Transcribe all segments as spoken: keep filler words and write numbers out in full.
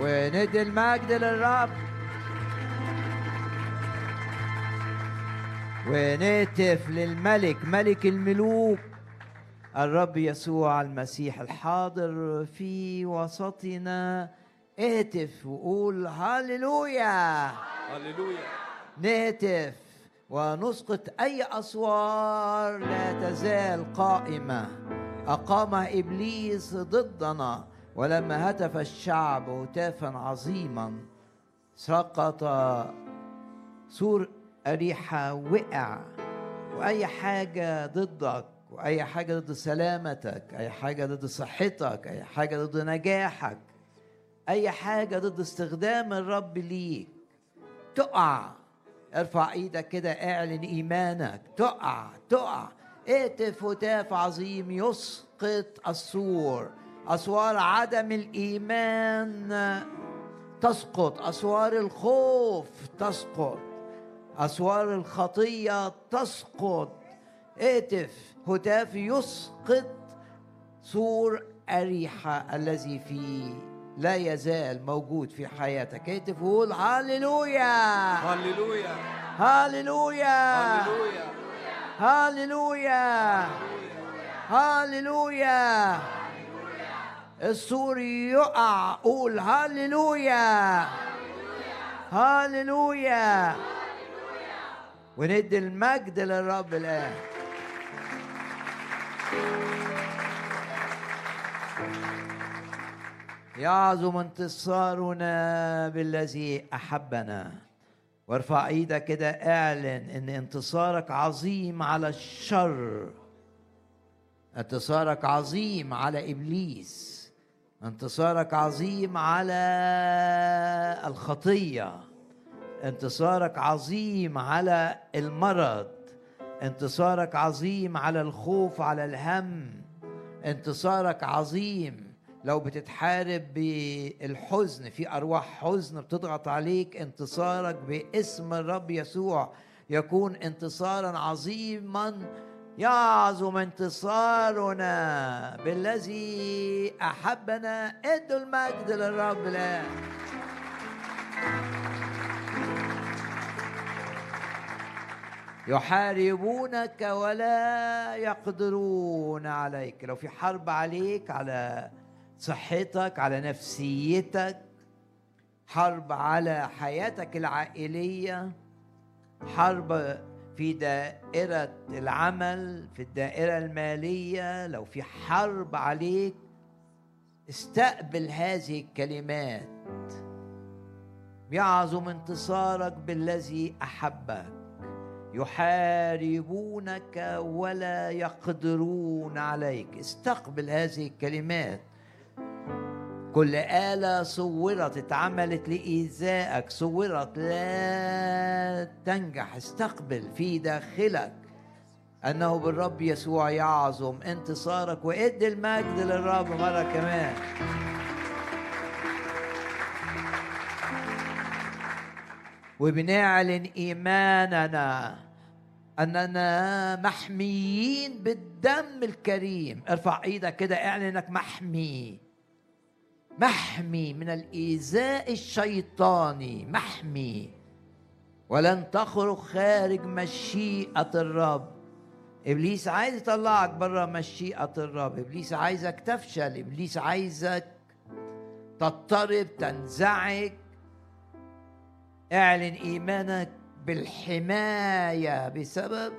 وندي المجد للرب ونهتف للملك ملك الملوك الرب يسوع المسيح الحاضر في وسطنا. اهتف وقول هاليلويا هاليلويا. نهتف ونسقط أي أسوار لا تزال قائمة أقامها إبليس ضدنا، ولما هتف الشعب هتافا عظيما سقط سور أريحة، وقع. وأي حاجة ضدك وأي حاجة ضد سلامتك، أي حاجة ضد صحتك، أي حاجة ضد نجاحك، أي حاجة ضد استخدام الرب ليك تقع. ارفع ايدك كده، اعلن ايمانك. تقع تقع. اهتف هتاف عظيم يسقط السور. اسوار عدم الايمان تسقط، اسوار الخوف تسقط، اسوار الخطيه تسقط. اهتف هتاف يسقط سور أريحة الذي فيه لا يزال موجود في حياتك. اهتف وقول هاليلويا هاليلويا هاليلويا هاليلويا هاليلويا. السور يقع. قول هاليلويا هاليلويا. وندي المجد للرب الآن. يعظم انتصارنا بالذي أحبنا. وارفع ايدك كده، اعلن ان انتصارك عظيم على الشر، انتصارك عظيم على إبليس، انتصارك عظيم على الخطية، انتصارك عظيم على المرض، انتصارك عظيم على الخوف، على الهم، انتصارك عظيم. لو بتتحارب بالحزن، في أرواح حزن بتضغط عليك، انتصارك باسم الرب يسوع يكون انتصارا عظيما. يعظم انتصارنا بالذي أحبنا. ادوا المجد للرب الآن. يحاربونك ولا يقدرون عليك. لو في حرب عليك، على صحتك، على نفسيتك، حرب على حياتك العائلية، حرب في دائرة العمل، في الدائرة المالية، لو في حرب عليك استقبل هذه الكلمات. يعظم انتصارك بالذي أحبك. يحاربونك ولا يقدرون عليك. استقبل هذه الكلمات. كل آلة صورت اتعملت لإيذائك، صورت لا تنجح، استقبل في داخلك أنه بالرب يسوع يعظم انتصارك. وادي المجد للرب مرة كمان. وبنعلن إيماننا أننا محميين بالدم الكريم. ارفع ايدك كده، اعلن انك محمي، محمي من الإيذاء الشيطاني، محمي. ولن تخرج خارج مشيئة الرب. إبليس عايز يطلعك برا مشيئة الرب، إبليس عايزك تفشل، إبليس عايزك تضطرب، تنزعج. اعلن إيمانك بالحماية بسبب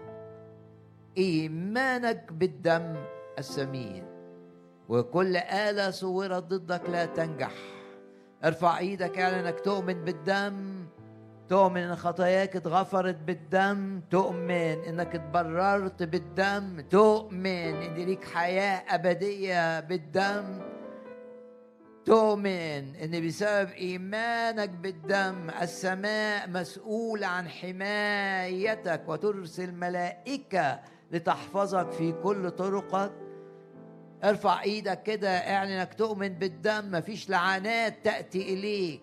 إيمانك بالدم الثمين. وكل آلة صورت ضدك لا تنجح. ارفع ايدك، اعلن انك تؤمن بالدم، تؤمن ان خطاياك اتغفرت بالدم، تؤمن انك اتبررت بالدم، تؤمن ان ليك حياة أبدية بالدم، تؤمن ان بسبب إيمانك بالدم السماء مسؤولة عن حمايتك وترسل ملائكة لتحفظك في كل طرقك. ارفع ايدك كده، اعلن انك تؤمن بالدم. مفيش لعنات تأتي اليك،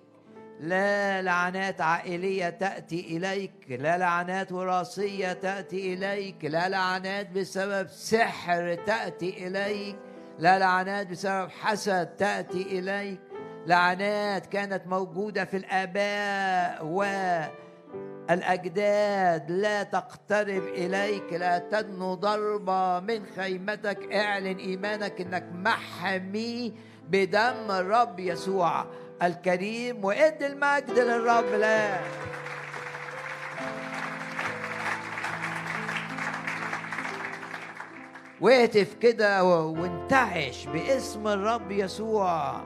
لا لعنات عائلية تأتي اليك، لا لعنات وراثية تأتي اليك، لا لعنات بسبب سحر تأتي اليك، لا لعنات بسبب حسد تأتي اليك، لعنات كانت موجودة في الآباء والأجداد. لا تقترب إليك، لا تدنو ضربة من خيمتك. اعلن إيمانك إنك محمي بدم الرب يسوع الكريم، وإد المجد للرب. لا واهتف كده وانتعش باسم الرب يسوع.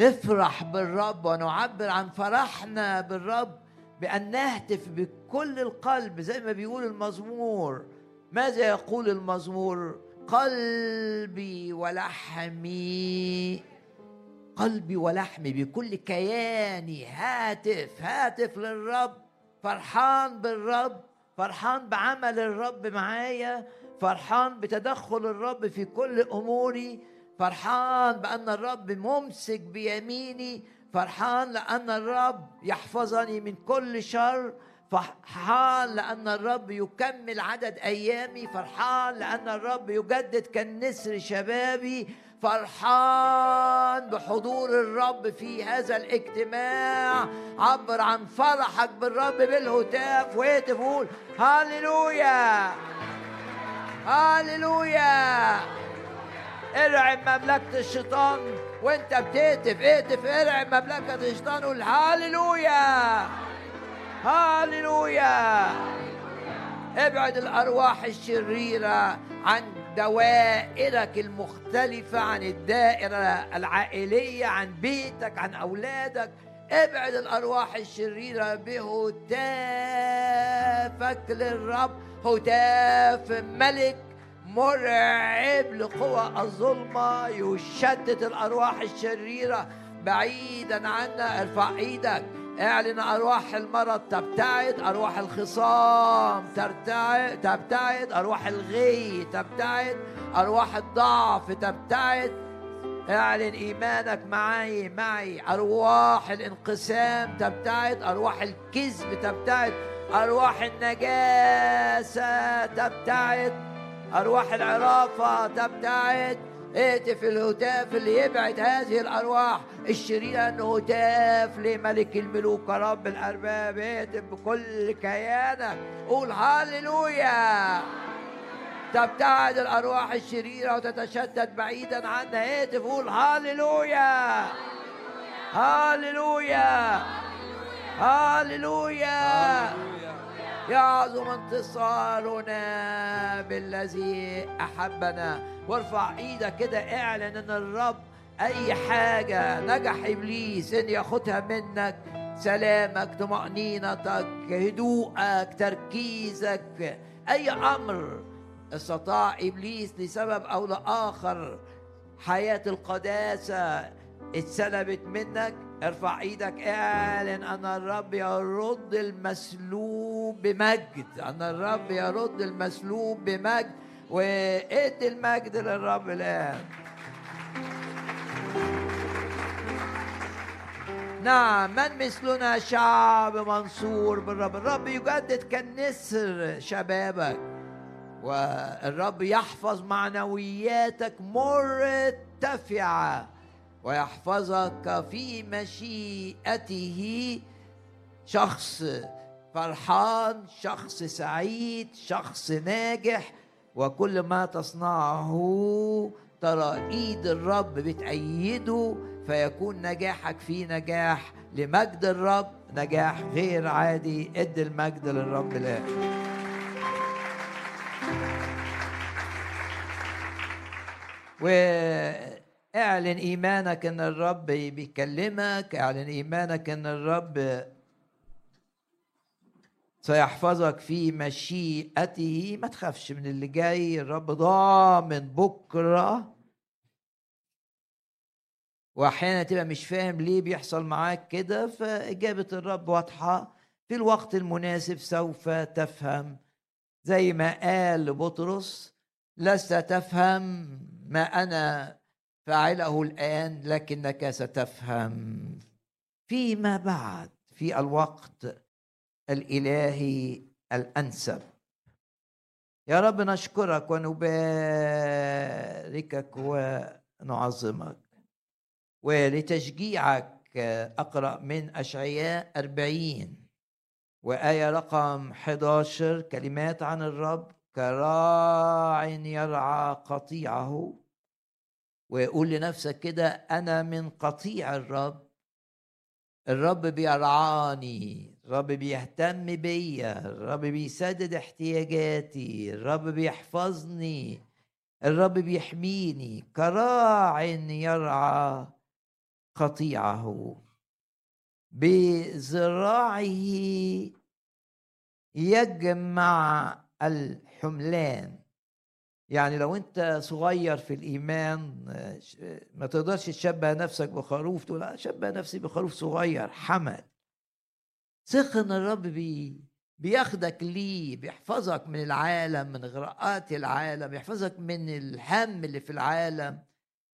نفرح بالرب ونعبر عن فرحنا بالرب بأن نهتف بكل القلب زي ما بيقول المزمور. ماذا يقول المزمور؟ قلبي ولحمي، قلبي ولحمي بكل كياني هاتف، هاتف للرب. فرحان بالرب، فرحان بعمل الرب معايا، فرحان بتدخل الرب في كل أموري، فرحان بأن الرب ممسك بيميني، فرحان لأن الرب يحفظني من كل شر، فرحان لأن الرب يكمل عدد أيامي، فرحان لأن الرب يجدد كالنسر شبابي، فرحان بحضور الرب في هذا الاجتماع. عبر عن فرحك بالرب بالهتاف واهتف وقول هاليلويا هاليلويا. ارعب مملكة الشيطان وانت بتهتف، اهتف ارعب مملكة الشيطان وقول هاليلويا هاليلويا. ابعد الأرواح الشريرة عن دوائرك المختلفة، عن الدائرة العائلية، عن بيتك، عن أولادك. ابعد الأرواح الشريرة بهتافك للرب، هتاف ملك مرعب لقوى الظلمة. يشتت الأرواح الشريرة بعيدا عنا. ارفع ايدك، اعلن أرواح المرض تبتعد، أرواح الخصام تبتعد، أرواح الغي تبتعد، أرواح الضعف تبتعد. اعلن إيمانك معي معي. أرواح الانقسام تبتعد، أرواح الكذب تبتعد، أرواح النجاسة تبتعد، أرواح العرافة تبتعد. اهتف الهتاف اللي يبعد هذه الأرواح الشريرة، أنه هتاف لملك الملوك رب الأرباب. اهتف بكل كيانك قول هاليلويا. تبتعد الأرواح الشريرة وتتشتت بعيدا عنها. اهتف قول هاليلويا هاليلويا هاليلويا. يعظم انتصارنا بالذي أحبنا. وارفع ايدك كده، اعلن ان الرب اي حاجة نجح ابليس ان ياخدها منك، سلامك، طمأنينتك، هدوءك، تركيزك، اي امر استطاع ابليس لسبب او لاخر حياة القداسة اتسلبت منك. ارفع ايدك، اعلن ان الرب يرد المسلوب بمجد، ان الرب يرد المسلوب بمجد. وإد المجد للرب الآن. نعم، من مثلنا شعب منصور بالرب. الرب يجدد كالنسر شبابك، والرب يحفظ معنوياتك مرتفعة ويحفظك في مشيئته. شخص فرحان، شخص سعيد، شخص ناجح، وكل ما تصنعه ترى ايد الرب بتأيده، فيكون نجاحك في نجاح لمجد الرب، نجاح غير عادي. ادي المجد للرب الآن. واعلن ايمانك ان الرب بيكلمك، اعلن ايمانك ان الرب سيحفظك في مشيئته. ما تخافش من اللي جاي، الرب ضامن بكرة. وأحيانا تبقى مش فاهم ليه بيحصل معاك كده، فإجابة الرب واضحة في الوقت المناسب. سوف تفهم، زي ما قال لبطرس لست تفهم ما أنا فاعله الآن، لكنك ستفهم فيما بعد في الوقت الإلهي الأنسب. يا رب نشكرك ونباركك ونعظمك. ولتشجيعك أقرأ من أشعياء أربعين وآية رقم أحد عشر، كلمات عن الرب: كراع يرعى قطيعه. ويقول لنفسك كده: أنا من قطيع الرب، الرب بيرعاني، الرب بيهتم بيا، الرب بيسدد احتياجاتي، الرب بيحفظني، الرب بيحميني. كراع يرعى قطيعه، بذراعه يجمع الحملان. يعني لو انت صغير في الإيمان ما تقدرش تشبه نفسك بخروف، تقول أشبه نفسي بخروف صغير حمل. سخن الرب بي بياخدك ليه، بيحفظك من العالم، من غرقات العالم، بيحفظك من الهم اللي في العالم،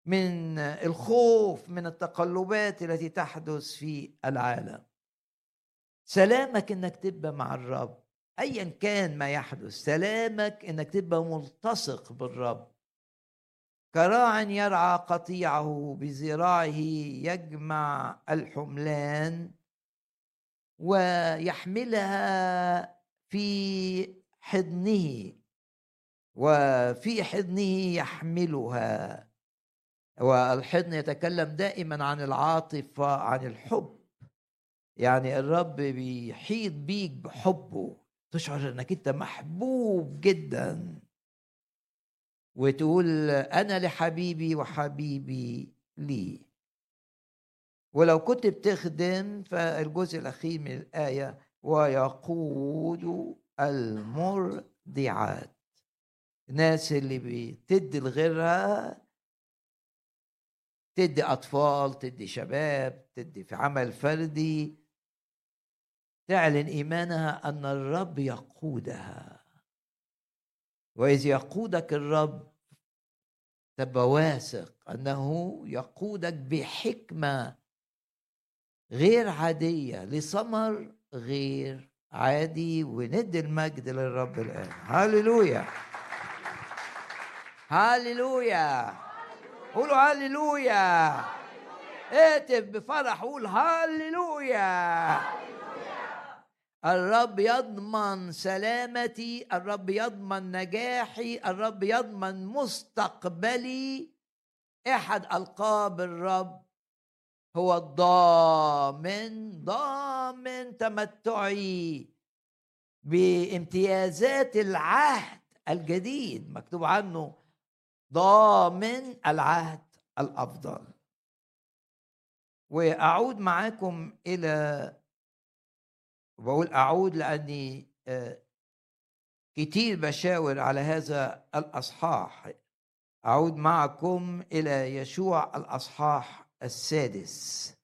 من الخوف، من التقلبات التي تحدث في العالم. سلامك انك تبقى مع الرب ايا كان ما يحدث، سلامك انك تبقى ملتصق بالرب. كراع يرعى قطيعه، بذراعه يجمع الحملان ويحملها في حضنه، وفي حضنه يحملها. والحضن يتكلم دائما عن العاطفة، عن الحب. يعني الرب بيحيط بيك بحبه، تشعر انك انت محبوب جدا، وتقول انا لحبيبي وحبيبي لي. ولو كنت بتخدم، فالجزء الاخير من الآية: ويقود المرضعات. الناس اللي بتدي لغيرها، تدي أطفال، تدي شباب، تدي في عمل فردي، تعلن إيمانها أن الرب يقودها. وإذ يقودك الرب تبقى واثق أنه يقودك بحكمة غير عادية لثمر غير عادي. وندي المجد للرب الآن. هاليلويا هاليلويا، قولوا هاليلويا. اهتف بفرح قول هاليلويا. الرب يضمن سلامتي، الرب يضمن نجاحي، الرب يضمن مستقبلي. احد القاب الرب هو الضامن، ضامن تمتعي بامتيازات العهد الجديد. مكتوب عنه ضامن العهد الأفضل. وأعود معاكم إلى، وبقول أعود لأني كتير بشاور على هذا الأصحاح، أعود معكم إلى يشوع الأصحاح السادس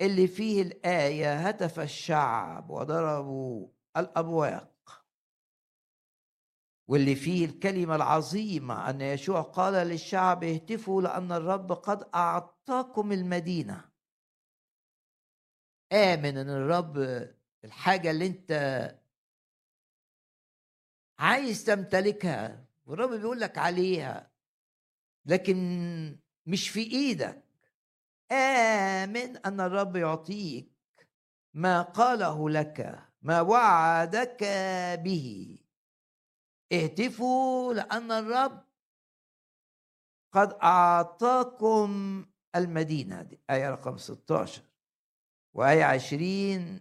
اللي فيه الآية: هتف الشعب وضربوا الأبواق. واللي فيه الكلمة العظيمة أن يشوع قال للشعب: اهتفوا لأن الرب قد أعطاكم المدينة. آمن أن الرب الحاجة اللي أنت عايز تمتلكها والرب بيقول لك عليها، لكن مش في إيدك. آمن أن الرب يعطيك ما قاله لك، ما وعدك به. اهتفوا لأن الرب قد أعطاكم المدينة. دي آية رقم ستة عشر. وآية عشرين: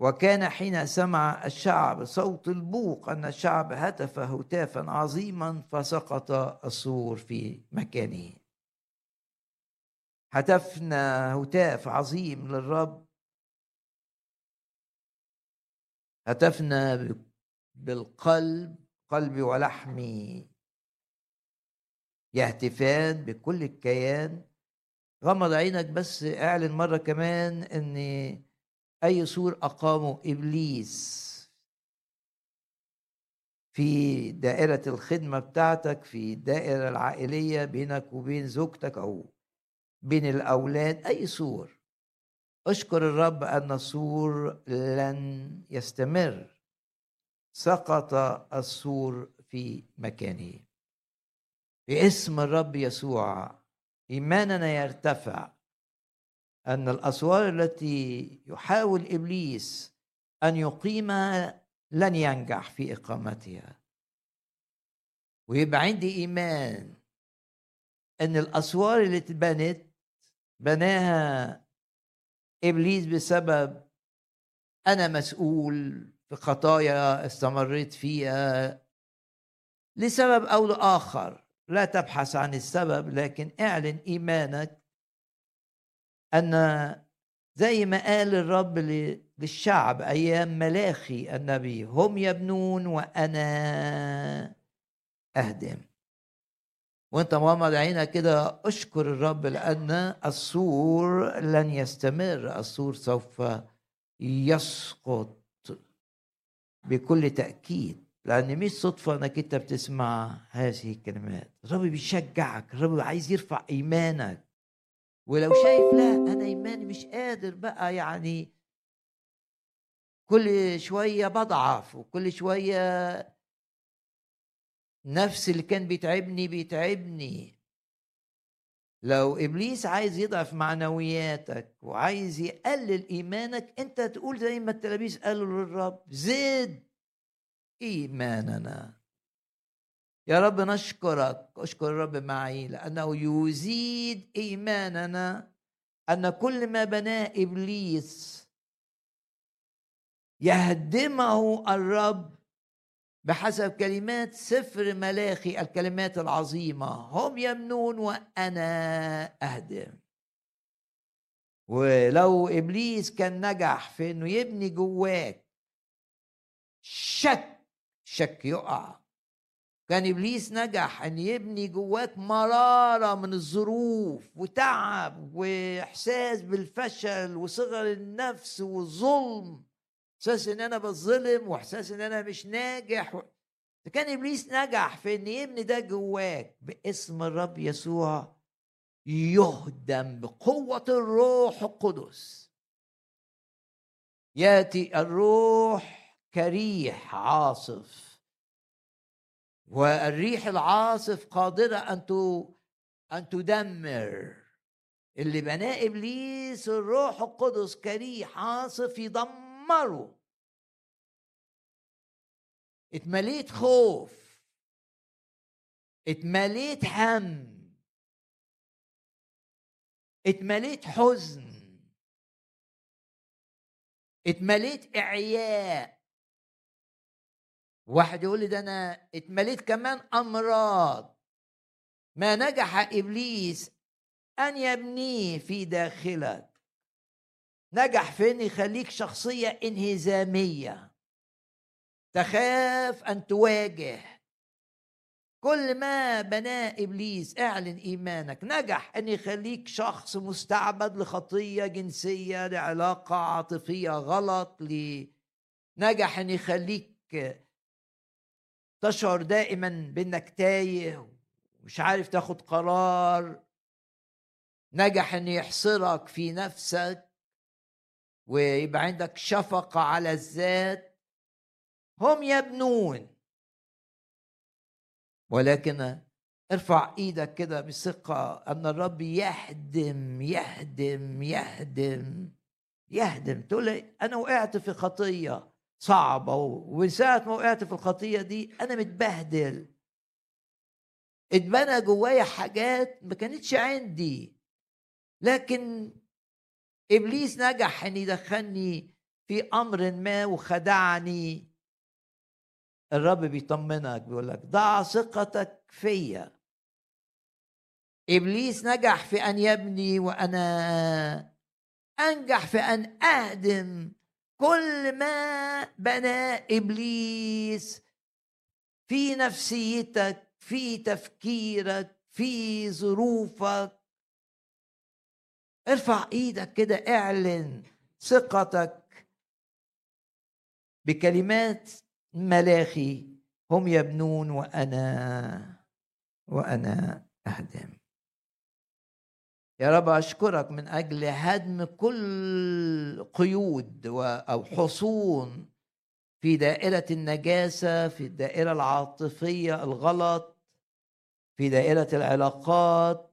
وكان حين سمع الشعب صوت البوق أن الشعب هتف هتافا عظيما فسقط السور في مكانه. هتفنا هتاف عظيم للرب، هتفنا بك بالقلب، قلبي ولحمي يهتفان بكل الكيان. غمض عينك بس، اعلن مرة كمان ان اي سور اقامه ابليس في دائرة الخدمة بتاعتك، في الدائرة العائلية، بينك وبين زوجتك او بين الاولاد، اي سور، اشكر الرب ان السور لن يستمر. سقط السور في مكانه باسم الرب يسوع. إيماننا يرتفع أن الأسوار التي يحاول إبليس أن يقيمها لن ينجح في إقامتها، ويبقى عندي إيمان أن الأسوار اللي اتبنت بناها إبليس بسبب أنا مسؤول في خطايا استمريت فيها لسبب أو لآخر. لا تبحث عن السبب، لكن اعلن إيمانك أن زي ما قال الرب للشعب أيام ملاخي النبي، هم يبنون وأنا أهدم. وانت مغمض عينك كده أشكر الرب لأن السور لن يستمر، السور سوف يسقط بكل تأكيد، لأن مش صدفة أنك أنت بتسمع هذه الكلمات. الرب بيشجعك، الرب عايز يرفع إيمانك. ولو شايف لا أنا إيماني مش قادر بقى، يعني كل شوية بضعف وكل شوية نفس اللي كان بيتعبني بيتعبني. لو إبليس عايز يضعف معنوياتك وعايز يقلل إيمانك، أنت تقول زي ما التلاميذ قالوا للرب زد إيماننا. يا رب نشكرك، أشكر الرب معي لأنه يزيد إيماننا، أن كل ما بناه إبليس يهدمه الرب بحسب كلمات سفر ملاخي الكلمات العظيمة، هم يبنون وأنا أهدم. ولو إبليس كان نجح في أنه يبني جواك شك، شك يقع. كان إبليس نجح أن يبني جواك مرارة من الظروف وتعب وإحساس بالفشل وصغر النفس وظلم، إحساس إن أنا بظلم وإحساس إن أنا مش ناجح. كان إبليس نجح في أن يبني ده جواك، باسم الرب يسوع يهدم بقوة الروح القدس. يأتي الروح كريح عاصف، والريح العاصف قادرة أن أن تدمر اللي بناه إبليس. الروح القدس كريح عاصف يدمره. اتمليت خوف، اتمليت هم، اتمليت حزن، اتمليت إعياء. واحد يقول لي ده أنا اتمليت كمان أمراض. ما نجح إبليس أن يبنيه في داخلك، نجح في أن يخليك شخصية انهزامية تخاف أن تواجه. كل ما بناه إبليس، اعلن إيمانك، نجح أن يخليك شخص مستعبد لخطية جنسية، لعلاقة عاطفية غلط، نجح أن يخليك تشعر دائما بأنك تايه ومش عارف تاخد قرار، نجح أن يحصرك في نفسك ويبقى عندك شفقة على الذات. هم يبنون، ولكن ارفع إيدك كده بثقة أن الرب يهدم يهدم يهدم يهدم. تقول لي أنا وقعت في خطية صعبة، ومن ساعة ما وقعت في الخطية دي أنا متبهدل، اتبنى جوايا حاجات ما كانتش عندي، لكن إبليس نجح أن يدخلني في أمر ما وخدعني. الرب بيطمنك بيقولك ضع ثقتك فيا. إبليس نجح في أن يبني وأنا أنجح في أن أهدم. كل ما بنى إبليس في نفسيتك، في تفكيرك، في ظروفك، ارفع إيدك كده اعلن ثقتك بكلمات ملاخي، هم يبنون وأنا وأنا أهدم. يا رب أشكرك من أجل هدم كل قيود أو حصون في دائرة النجاسة، في الدائرة العاطفية الغلط، في دائرة العلاقات،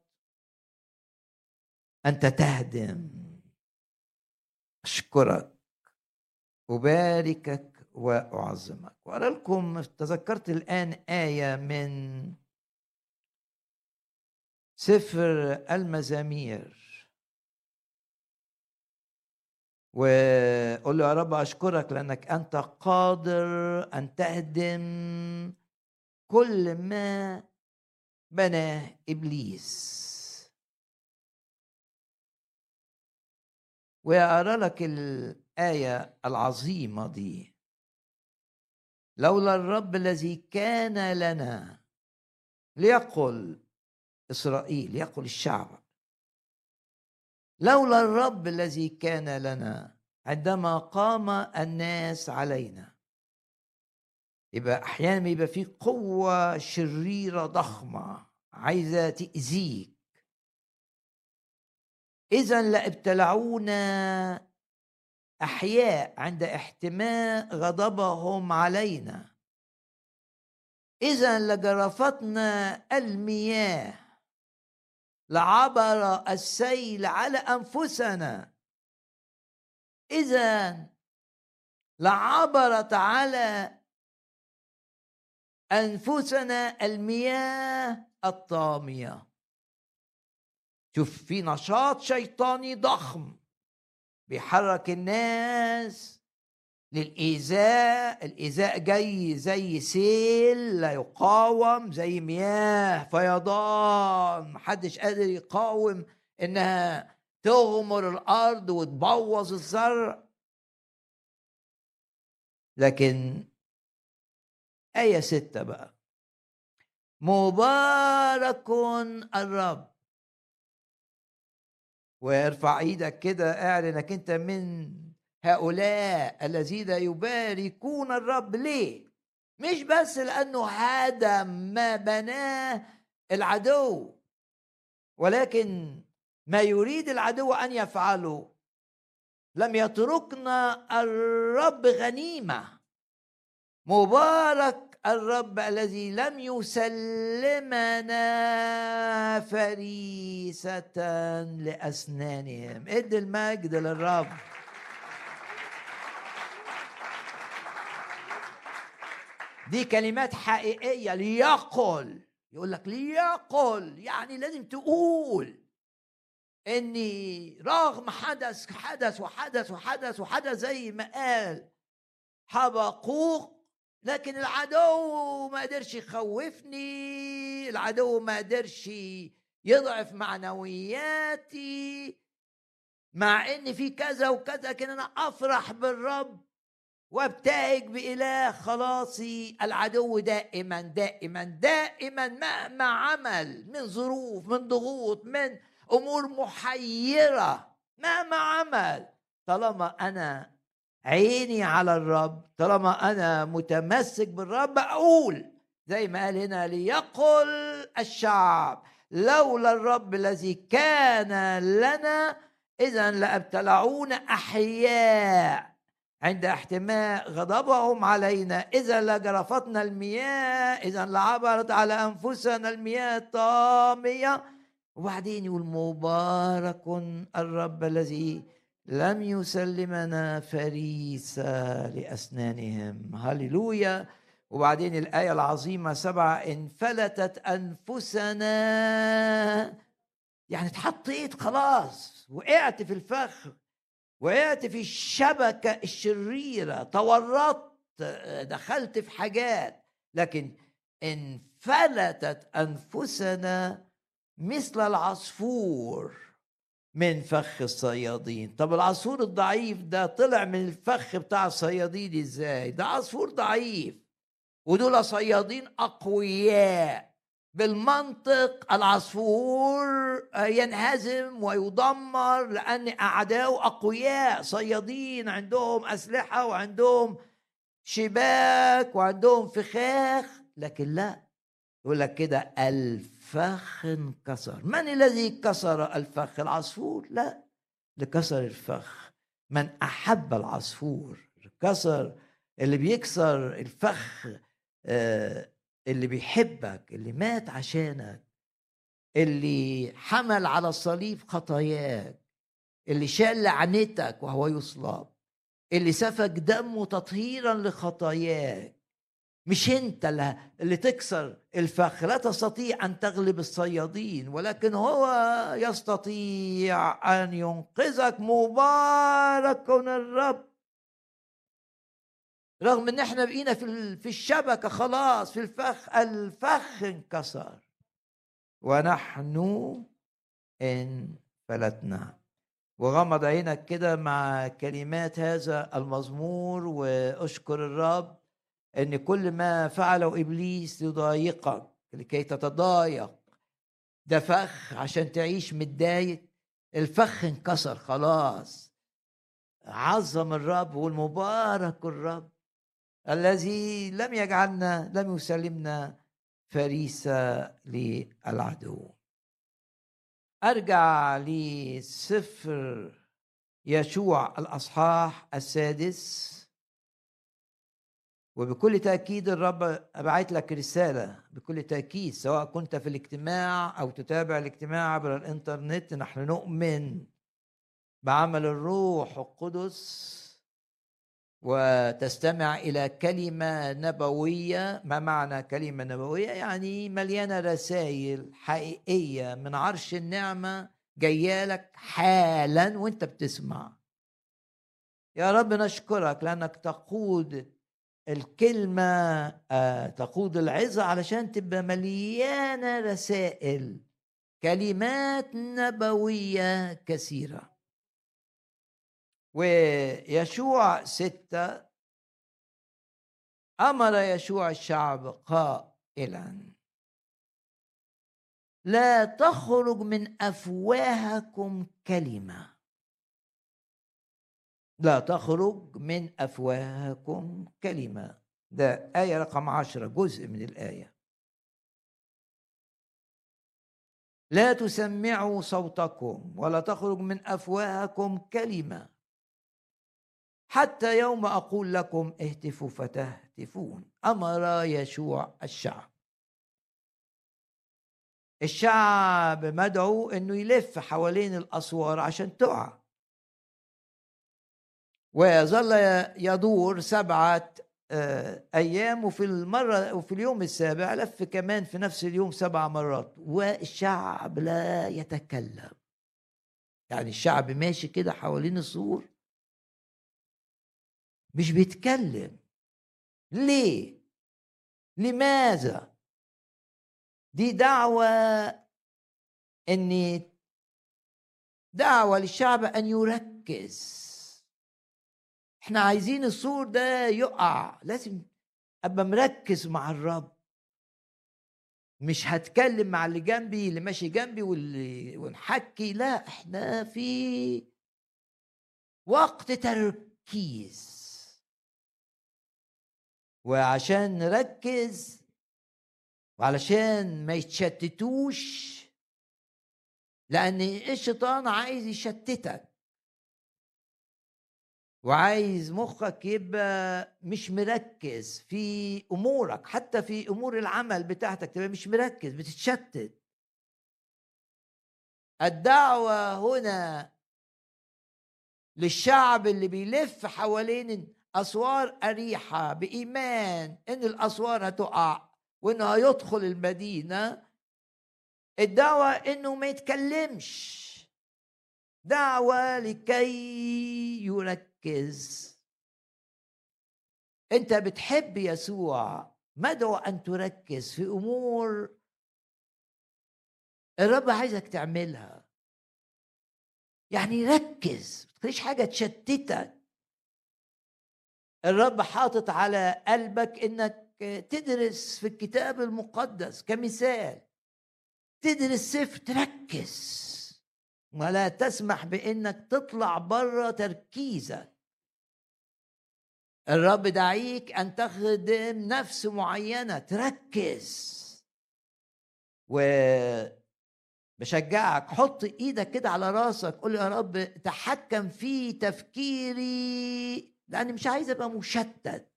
أنت تهدم. أشكرك وباركك وأعظمك. وأرى لكم تذكرت الآن آية من سفر المزامير، وقول له يا رب أشكرك لأنك أنت قادر أن تهدم كل ما بناه إبليس. وأرى لك الآية العظيمة دي، لولا الرب الذي كان لنا، ليقل إسرائيل، ليقل الشعب، لولا الرب الذي كان لنا عندما قام الناس علينا. يبقى أحيانا يبقى في قوة شريرة ضخمة عايزة تأذيك. إذا لابتلعونا أحياء عند احتماء غضبهم علينا، إذا لجرفتنا المياه، لعبر السيل على أنفسنا، إذا لعبرت على أنفسنا المياه الطامية. شوف في نشاط شيطاني ضخم بيحرك الناس للإيذاء. الإيذاء جاي زي سيل لا يقاوم، زي مياه فيضان محدش قادر يقاوم إنها تغمر الأرض وتبوظ الزرع. لكن آية ستة بقى، مبارك الرب. وارفع ايدك كده، اعلنك انت من هؤلاء الذين يباركون الرب. ليه؟ مش بس لانه هدم ما بناه العدو، ولكن ما يريد العدو ان يفعله لم يتركنا الرب غنيمة. مبارك الرب الذي لم يسلمنا فريسة لأسنانهم. ادي المجد للرب. دي كلمات حقيقية. ليقل، يقول لك ليقل، يعني لازم تقول اني رغم حدث حدث وحدث وحدث وحدث، زي ما قال حبقوق، لكن العدو ما قدرش يخوفني، العدو ما قدرش يضعف معنوياتي، مع ان في كذا وكذا، لكن انا افرح بالرب وابتهج بإله خلاصي. العدو دائما دائما دائما مهما عمل من ظروف، من ضغوط، من امور محيرة، مهما عمل، طالما انا عيني على الرب، طالما أنا متمسك بالرب، أقول زي ما قال هنا، ليقل الشعب لولا الرب الذي كان لنا، إذا لابتلعونا أحياء عند احتماء غضبهم علينا، إذا لجرفتنا المياه، إذا لعبرت على أنفسنا المياه الطامية. وبعدين يقول مبارك الرب الذي لم يسلمنا فريسة لأسنانهم. هللويا. وبعدين الآية العظيمة سبعة، انفلتت أنفسنا، يعني اتحطيت خلاص، وقعت في الفخر، وقعت في الشبكة الشريرة، تورطت، دخلت في حاجات، لكن انفلتت أنفسنا مثل العصفور من فخ الصيادين. طب العصفور الضعيف ده طلع من الفخ بتاع الصيادين ازاي؟ ده عصفور ضعيف ودول صيادين اقوياء. بالمنطق العصفور ينهزم ويدمر لان اعداؤه اقوياء، صيادين عندهم اسلحه وعندهم شباك وعندهم فخاخ. لكن لا، يقول لك كده الفخ انكسر. من الذي كسر الفخ؟ العصفور؟ لا، اللي كسر الفخ من أحب العصفور. كسر اللي بيكسر الفخ، اللي بيحبك، اللي مات عشانك، اللي حمل على الصليب خطاياك، اللي شال لعنتك وهو يصلب، اللي سفك دمه تطهيرا لخطاياك. مش انت اللي تكسر الفخ، لا تستطيع ان تغلب الصيادين، ولكن هو يستطيع ان ينقذك. مبارك كن الرب. رغم ان احنا بقينا في الشبكه خلاص، في الفخ، الفخ انكسر ونحن انفلتنا. وغمض عينك كده مع كلمات هذا المزمور واشكر الرب ان كل ما فعله ابليس يضايقك لكي تتضايق، ده فخ عشان تعيش متضايق. الفخ انكسر خلاص. عظم الرب والمبارك الرب الذي لم يجعلنا، لم يسلمنا فريسة للعدو. ارجع لسفر يشوع الاصحاح السادس. وبكل تأكيد الرب أبعت لك رسالة، بكل تأكيد، سواء كنت في الاجتماع أو تتابع الاجتماع عبر الإنترنت. نحن نؤمن بعمل الروح القدس وتستمع إلى كلمة نبوية. ما معنى كلمة نبوية؟ يعني مليانة رسائل حقيقية من عرش النعمة جاية لك حالا وانت بتسمع. يا رب نشكرك لأنك تقود الكلمة، تقود العظة علشان تبقى مليانة رسائل، كلمات نبوية كثيرة. ويشوع ستة أمر يشوع الشعب قائلا: لا تخرج من أفواهكم كلمة، لا تخرج من أفواهكم كلمة. ده آية رقم عشرة، جزء من الآية. لا تسمعوا صوتكم ولا تخرج من أفواهكم كلمة حتى يوم أقول لكم اهتفوا فتهتفون. أمر يشوع الشعب. الشعب مدعو أنه يلف حوالين الأسوار عشان تقع، ويظل يدور سبعة أيام، وفي المرة وفي اليوم السابع لف كمان في نفس اليوم سبع مرات والشعب لا يتكلم. يعني الشعب ماشي كده حوالين السور مش بيتكلم. ليه؟ لماذا؟ دي دعوة، إن دعوة للشعب أن يركز. احنا عايزين السور ده يقع، لازم ابقى مركز مع الرب. مش هتكلم مع اللي جنبي، اللي ماشي جنبي، واللي ونحكي. لا، احنا في وقت تركيز، وعشان نركز وعلشان ما يتشتتوش، لان الشيطان عايز يشتتك وعايز مخك يبقى مش مركز في امورك، حتى في امور العمل بتاعتك تبقى مش مركز، بتتشتت. الدعوه هنا للشعب اللي بيلف حوالين اسوار اريحه بايمان ان الاسوار هتقع وانه هيدخل المدينه. الدعوه انه ما يتكلمش، دعوه لكي يركز. انت بتحب يسوع، مدعو ان تركز في امور الرب عايزك تعملها. يعني ركز، ما تخليش حاجه تشتتك. الرب حاطط على قلبك انك تدرس في الكتاب المقدس كمثال، تدرس سفر، تركز ولا تسمح بانك تطلع بره تركيزك. الرب دعيك ان تخدم نفس معينه، تركز. وبشجعك حط ايدك كده على راسك، قول يا رب تحكم في تفكيري، لاني مش عايز ابقى مشتت،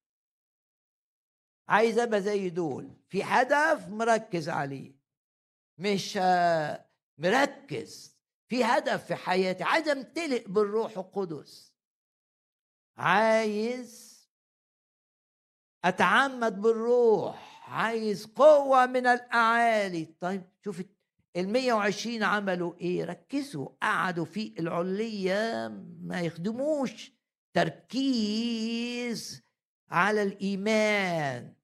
عايز ابقى زي دول في هدف مركز عليه. مش مركز في هدف في حياتي، عايز امتلئ بالروح القدس، عايز اتعمد بالروح، عايز قوة من الأعالي. طيب شوف المية وعشرين عملوا ايه؟ ركزوا، قعدوا في العلية، ما يخدموش تركيز على الإيمان،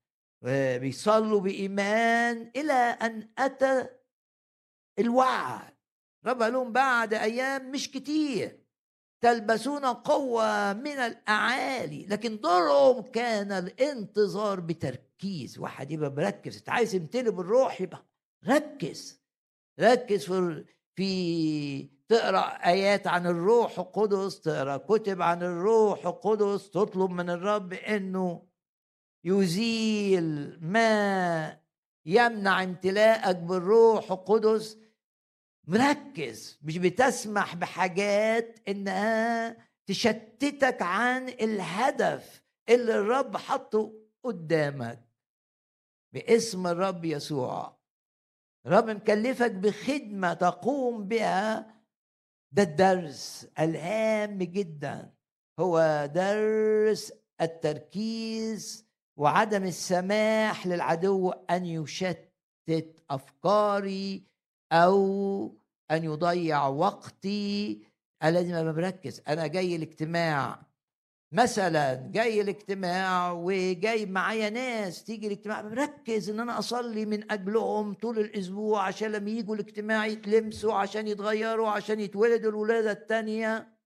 بيصلوا بإيمان إلى أن أتى الوعد. رب قال لهم بعد أيام مش كتير تلبسون قوة من الأعالي، لكن دورهم كان الانتظار بتركيز. واحد يبقى مركز، انت عايز تمتلي بالروح يبقى ركز، ركز في في تقرأ آيات عن الروح القدس، تقرأ كتب عن الروح القدس، تطلب من الرب إنه يزيل ما يمنع امتلاءك بالروح القدس. مركز، مش بتسمح بحاجات إنها تشتتك عن الهدف اللي الرب حطه قدامك. باسم الرب يسوع، الرب مكلفك بخدمة تقوم بها. ده الدرس الهام جدا، هو درس التركيز وعدم السماح للعدو أن يشتت أفكاري أو أن يضيع وقتي. لازم أبقى مركز. أنا جاي الاجتماع مثلا، جاي الاجتماع وجاي معايا ناس تيجي الاجتماع، مركز ان انا اصلي من اجلهم طول الاسبوع عشان لما يجوا الاجتماع يتلمسوا، عشان يتغيروا، عشان يتولدوا الولاده الثانيه.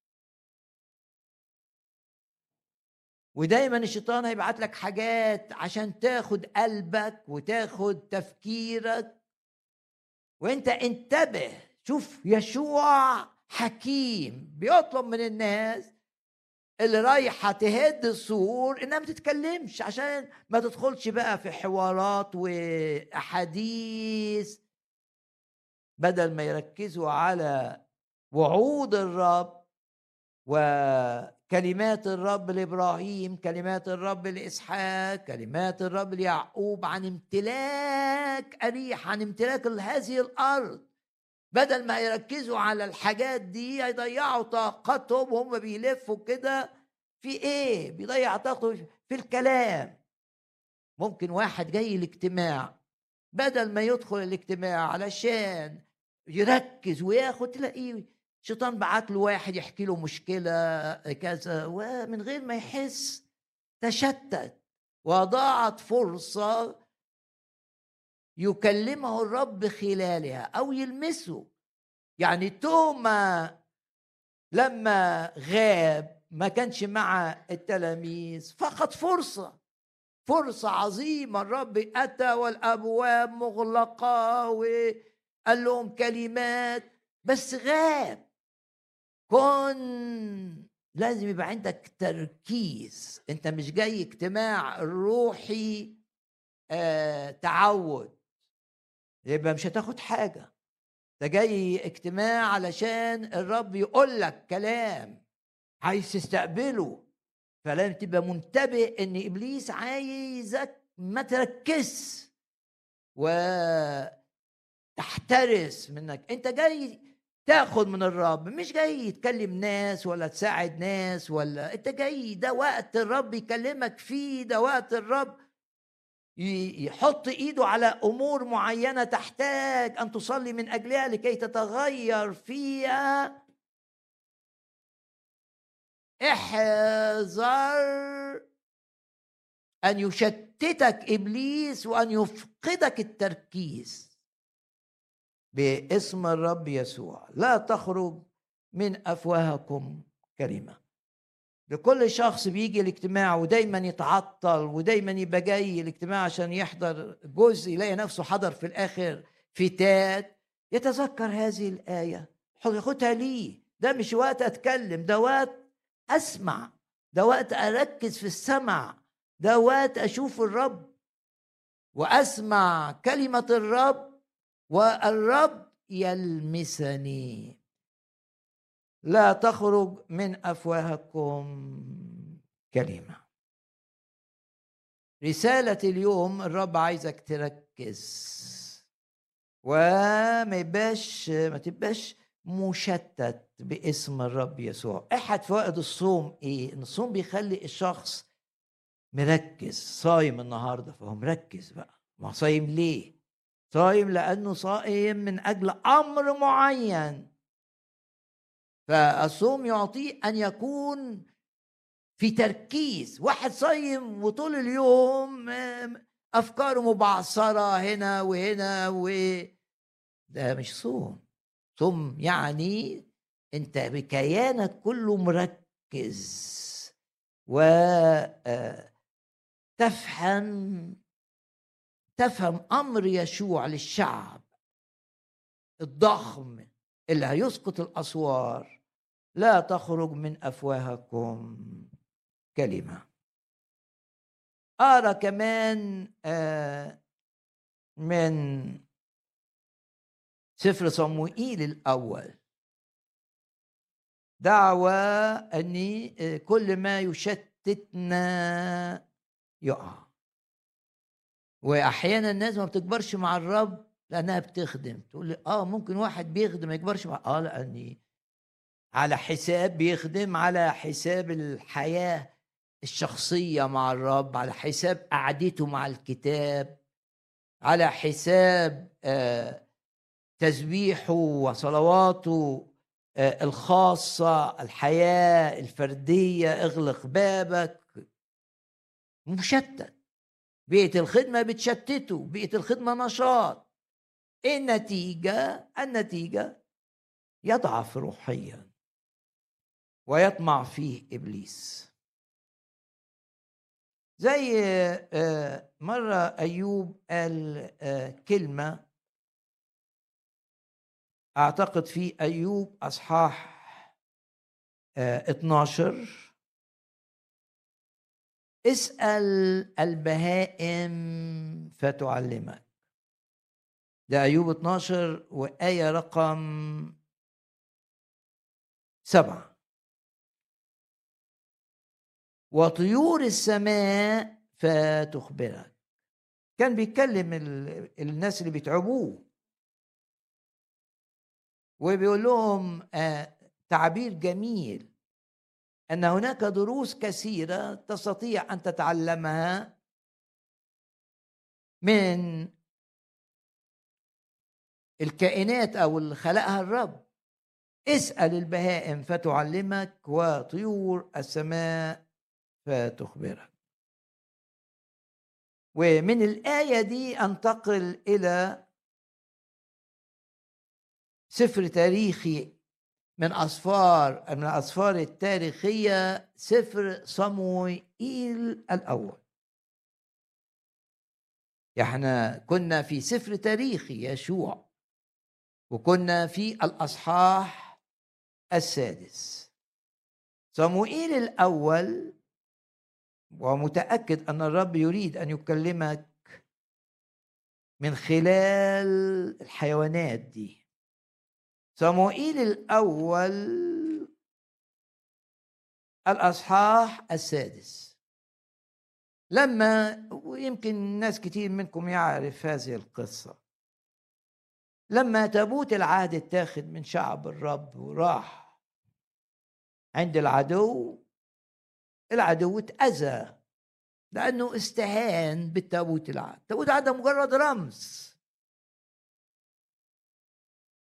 ودايما الشيطان هيبعت لك حاجات عشان تاخد قلبك وتاخد تفكيرك، وانت انتبه. شوف يشوع حكيم، بيطلب من الناس اللي رايحه تهد الصور انها ما تتكلمش، عشان ما تدخلش بقى في حوارات واحاديث، بدل ما يركزوا على وعود الرب وكلمات الرب لابراهيم، كلمات الرب لاسحاق، كلمات الرب ليعقوب عن امتلاك اريح، عن امتلاك هذه الارض. بدل ما يركزوا على الحاجات دي هيضيعوا طاقتهم وهم بيلفوا كده في ايه، بيضيع طاقته في الكلام. ممكن واحد جاي الاجتماع، بدل ما يدخل الاجتماع علشان يركز وياخد، تلاقيه شيطان بعت له واحد يحكي له مشكله كذا، ومن غير ما يحس تشتت وضاعت فرصه يكلمه الرب خلالها أو يلمسه. يعني توما لما غاب ما كانش مع التلاميذ، فقد فرصة فرصة عظيمة. الرب أتى والأبواب مغلقة وقال لهم كلمات، بس غاب. كن لازم يبقى عندك تركيز، انت مش جاي اجتماع روحي آه تعود يبقى مش هتاخد حاجة. ده جاي اجتماع علشان الرب يقول لك كلام عايز تستقبله، فلازم تبقى منتبه ان ابليس عايزك ما تركز وتحترس منك. انت جاي تاخد من الرب، مش جاي تكلم ناس ولا تساعد ناس، ولا انت جاي ده وقت الرب يكلمك فيه، ده وقت الرب يحط ايده على امور معينه تحتاج ان تصلي من اجلها لكي تتغير فيها. احذر ان يشتتك ابليس وان يفقدك التركيز باسم الرب يسوع. لا تخرج من افواهكم كلمه. لكل شخص بيجي الاجتماع ودايما يتعطل ودايما يبقى جاي الاجتماع عشان يحضر جزء يلاقي نفسه حضر في الاخر فتات، يتذكر هذه الايه ياخدها ليه. ده مش وقت اتكلم، ده وقت اسمع، ده وقت اركز في السمع، ده وقت اشوف الرب واسمع كلمه الرب والرب يلمسني. لا تخرج من أفواهكم كلمة. رسالة اليوم الرب عايزك تركز، وما يبقاش ما تبقاش مشتت باسم الرب يسوع. احد فوائد الصوم ايه؟ ان الصوم بيخلي الشخص مركز. صايم النهارده فهو مركز بقى. ما صايم ليه؟ صايم لانه صايم من اجل امر معين، فالصوم يعطيه ان يكون في تركيز. واحد صايم وطول اليوم افكاره مبعثره هنا وهنا و ده مش صوم. صوم يعني انت بكيانك كله مركز وتفهم تفهم امر يشوع للشعب الضخم اللي هيسقط الاسوار. لا تخرج من افواهكم كلمه. ارى كمان من سفر صموئيل الاول دعوة أن كل ما يشتتنا يقع. وأحيانا الناس ما بتكبرش مع الرب لأنها بتخدم. تقول لي آه ممكن واحد بيخدم ما يكبرش مع آه لأني على حساب بيخدم، على حساب الحياة الشخصية مع الرب، على حساب قعدته مع الكتاب، على حساب آه تسبيحه وصلواته الخاصة، الحياة الفردية. اغلق بابك. مشتت. بيئة الخدمة بتشتته. بيئة الخدمة نشاط. النتيجة النتيجة يضعف روحيا ويطمع فيه إبليس. زي مرة أيوب قال كلمة أعتقد في أيوب أصحاح اتناشر. اسأل البهائم فتعلمك. ده أيوب اتناشر وآية رقم سبعة. وطيور السماء فتخبرك. كان بيتكلم الناس اللي بيتعبوه وبيقول لهم تعبير جميل أن هناك دروس كثيرة تستطيع أن تتعلمها من الكائنات أو اللي خلقها الرب. اسأل البهائم فتعلمك وطيور السماء فتخبرك. ومن الآية دي أنتقل إلى سفر تاريخي من أسفار من الأسفار التاريخية. سفر صموئيل الأول. احنا كنا في سفر تاريخي يشوع وكنا في الأصحاح السادس. صموئيل الأول. ومتأكد أن الرب يريد أن يكلمك من خلال الحيوانات دي. صموئيل الأول الأصحاح السادس. لما ويمكن ناس كتير منكم يعرف هذه القصة، لما تابوت العهد اتاخد من شعب الرب وراح عند العدو، العدو اتأذى لأنه استهان بالتابوت العهد. تابوت العهد مجرد رمز،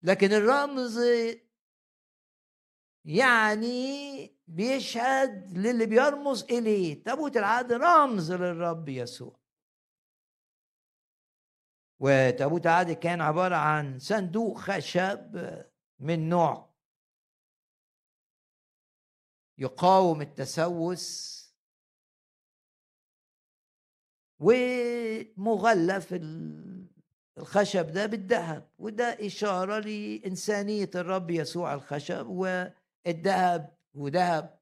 لكن الرمز يعني بيشهد للي بيرمز إليه. تابوت العهد رمز للرب يسوع. وتابوت العهد كان عبارة عن صندوق خشب من نوع يقاوم التسوس ومغلف ال الخشب ده بالذهب. وده إشارة لإنسانية الرب يسوع. الخشب والذهب، وذهب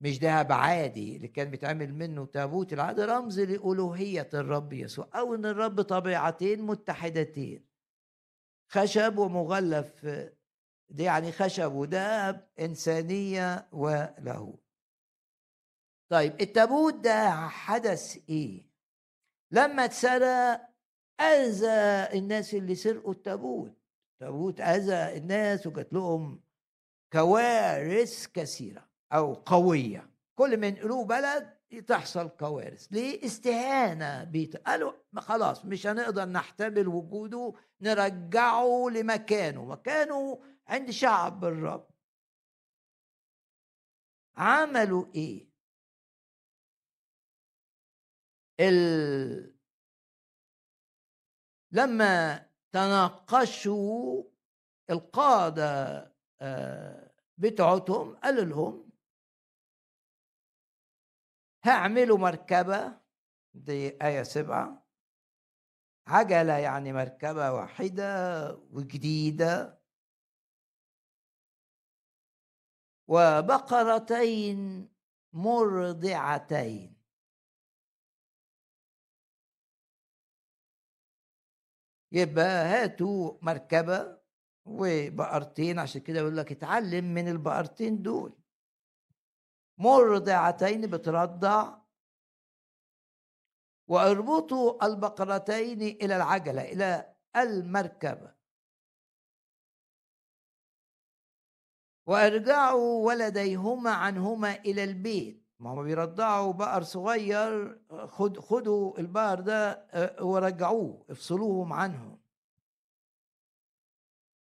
مش ذهب عادي اللي كان بيتعمل منه تابوت العهد، رمز لألوهية الرب يسوع، أو إن الرب طبيعتين متحدتين، خشب ومغلف. ده يعني خشب وذهب، إنسانية وله. طيب التابوت ده حدث إيه؟ لما اتسرق أذى الناس اللي سرقوا التابوت، التابوت أذى الناس وجات لهم كوارث كثيرة أو قوية. كل ما ينقلوه بلد تحصل كوارث. ليه؟ استهانة بيته. قالوا خلاص مش هنقدر نحتمل وجوده، نرجعه لمكانه، مكانه عند شعب الرب. عملوا ايه؟ ال... لما تناقشوا القادة بتاعتهم قالوا لهم هعملوا مركبة، دي آية سبعة، عجلة يعني مركبة واحدة وجديدة وبقرتين مرضعتين. يبقى هاتوا مركبة وبقرتين، عشان كده يقول لك اتعلم من البقرتين دول. مرضعتين بترضع، واربطوا البقرتين إلى العجلة إلى المركبة، وارجعوا ولديهما عنهما إلى البيت. ما هم بيرضعوا بقر صغير، خد خدوا البقر ده ورجعوه، افصلوهم عنهم.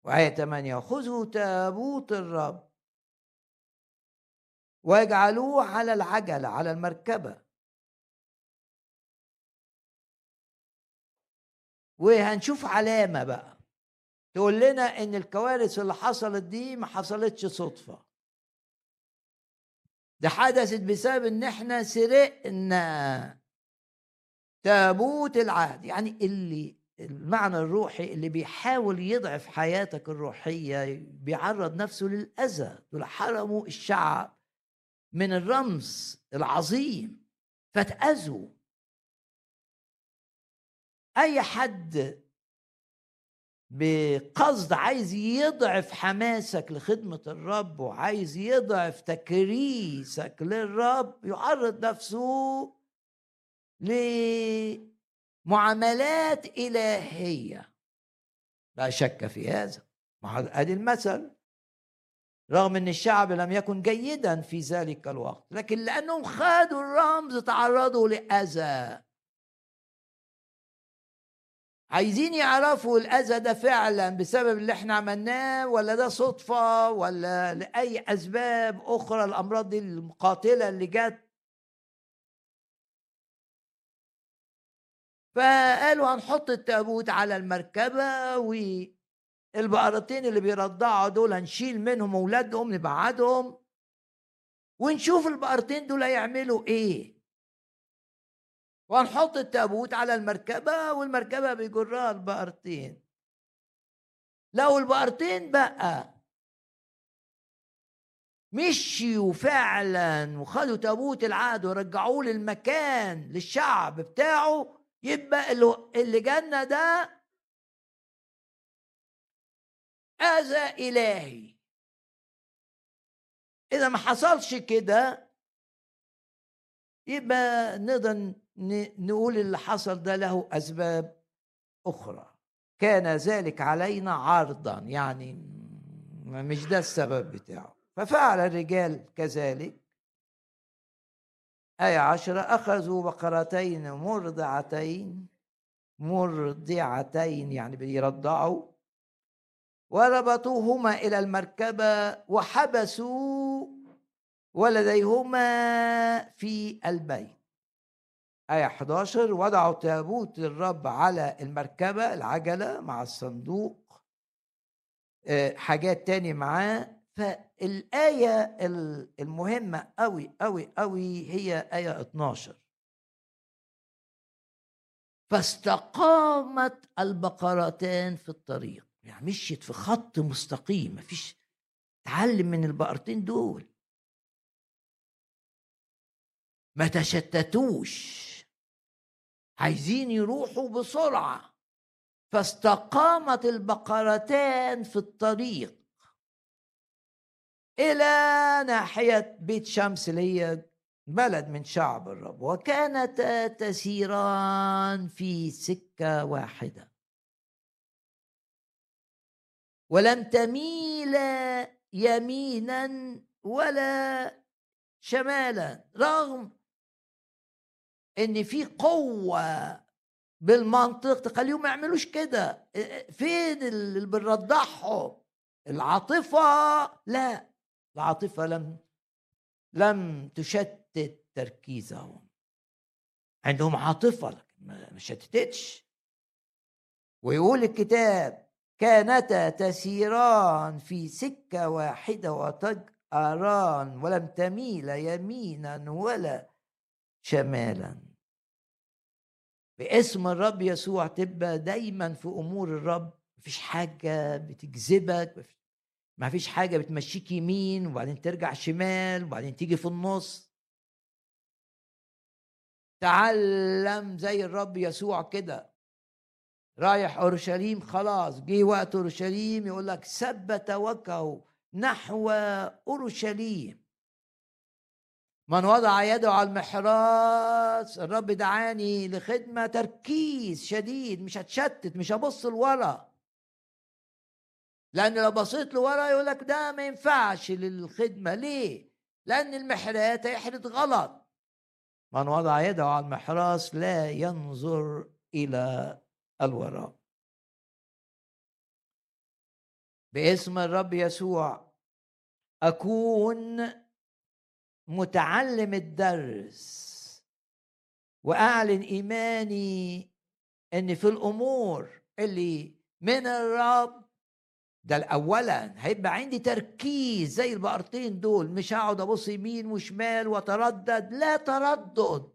وآية ثمانية، خذوا تابوت الرب ويجعلوه على العجلة على المركبة، وهنشوف علامة بقى تقول لنا ان الكوارث اللي حصلت دي ما حصلتش صدفة، ده حدثت بسبب ان احنا سرقنا تابوت العهد. يعني اللي المعنى الروحي اللي بيحاول يضعف حياتك الروحية بيعرض نفسه للأذى. دول حرموا الشعب من الرمز العظيم فتأذوا. أي حد بقصد عايز يضعف حماسك لخدمة الرب وعايز يضعف تكريسك للرب يعرض نفسه لمعاملات إلهية، لا شك في هذا. ادي المثل، رغم ان الشعب لم يكن جيدا في ذلك الوقت، لكن لانهم خادوا الرمز تعرضوا لأذى. عايزين يعرفوا الأذى ده فعلا بسبب اللي احنا عملناه ولا ده صدفة ولا لأي أسباب أخرى، الأمراض دي القاتلة اللي جت. فقالوا هنحط التابوت على المركبة والبقرتين اللي بيرضعوا دول هنشيل منهم أولادهم نبعدهم ونشوف البقرتين دول هيعملوا إيه، وهنحط التابوت على المركبة والمركبة بيجرها البقرتين. لو البقرتين بقى مشيوا فعلا وخدوا تابوت العهد ورجعوه للمكان للشعب بتاعه، يبقى اللي جالنا ده أذى إلهي. إذا ما حصلش كده يبقى نقدر نقول اللي حصل ده له أسباب أخرى. كان ذلك علينا عرضا، يعني مش ده السبب بتاعه. ففعل الرجال كذلك. آية عشرة، أخذوا بقرتين مرضعتين مرضعتين يعني بيرضعوا، وربطوهما إلى المركبة وحبسوا ولديهما في البيت. آية إحدى عشر، وضعوا تابوت الرب على المركبة العجلة مع الصندوق حاجات تاني معاه. فالآية المهمة قوي قوي قوي هي آية اثنا عشر، فاستقامت البقرتان في الطريق. يعني مشيت في خط مستقيم، مفيش تعلم من البقرتين دول، ما تشتتوش، عايزين يروحوا بسرعة. فاستقامت البقرتان في الطريق إلى ناحية بيت شمس اللي هي بلد من شعب الرب، وكانتا تسيران في سكة واحدة ولم تميلا يمينا ولا شمالا، رغم ان في قوة بالمنطق تخليهم ما يعملوش كده. فين اللي بنرضعهم؟ العاطفة لا، العاطفة لم لم تشتت تركيزهم، عندهم عاطفة لكن ما شتتتش. ويقول الكتاب كانتا تسيران في سكة واحدة وتجأران ولم تميلا يمينا ولا شمالا. باسم الرب يسوع تبقى دايما في امور الرب، مفيش حاجة بتجذبك، مفيش حاجة بتمشيك يمين وبعدين ترجع شمال وبعدين تيجي في النص. تعلم زي الرب يسوع كده، رايح اورشليم، خلاص جه وقت اورشليم، يقول لك ثبت وجهه نحو اورشليم. من وضع يده على المحراث، الرب دعاني لخدمه تركيز شديد، مش هتشتت، مش هبص لورا، لان لو بصيت لورا يقول لك ده ما ينفعش للخدمه. ليه؟ لان المحراث هيحرث غلط. من وضع يده على المحراث لا ينظر الى الوراء. باسم الرب يسوع أكون متعلم الدرس وأعلن إيماني أن في الأمور اللي من الرب ده الأولا هيبقى عندي تركيز زي البقرتين دول، مش هقعد أبص يمين وشمال وتردد، لا تردد،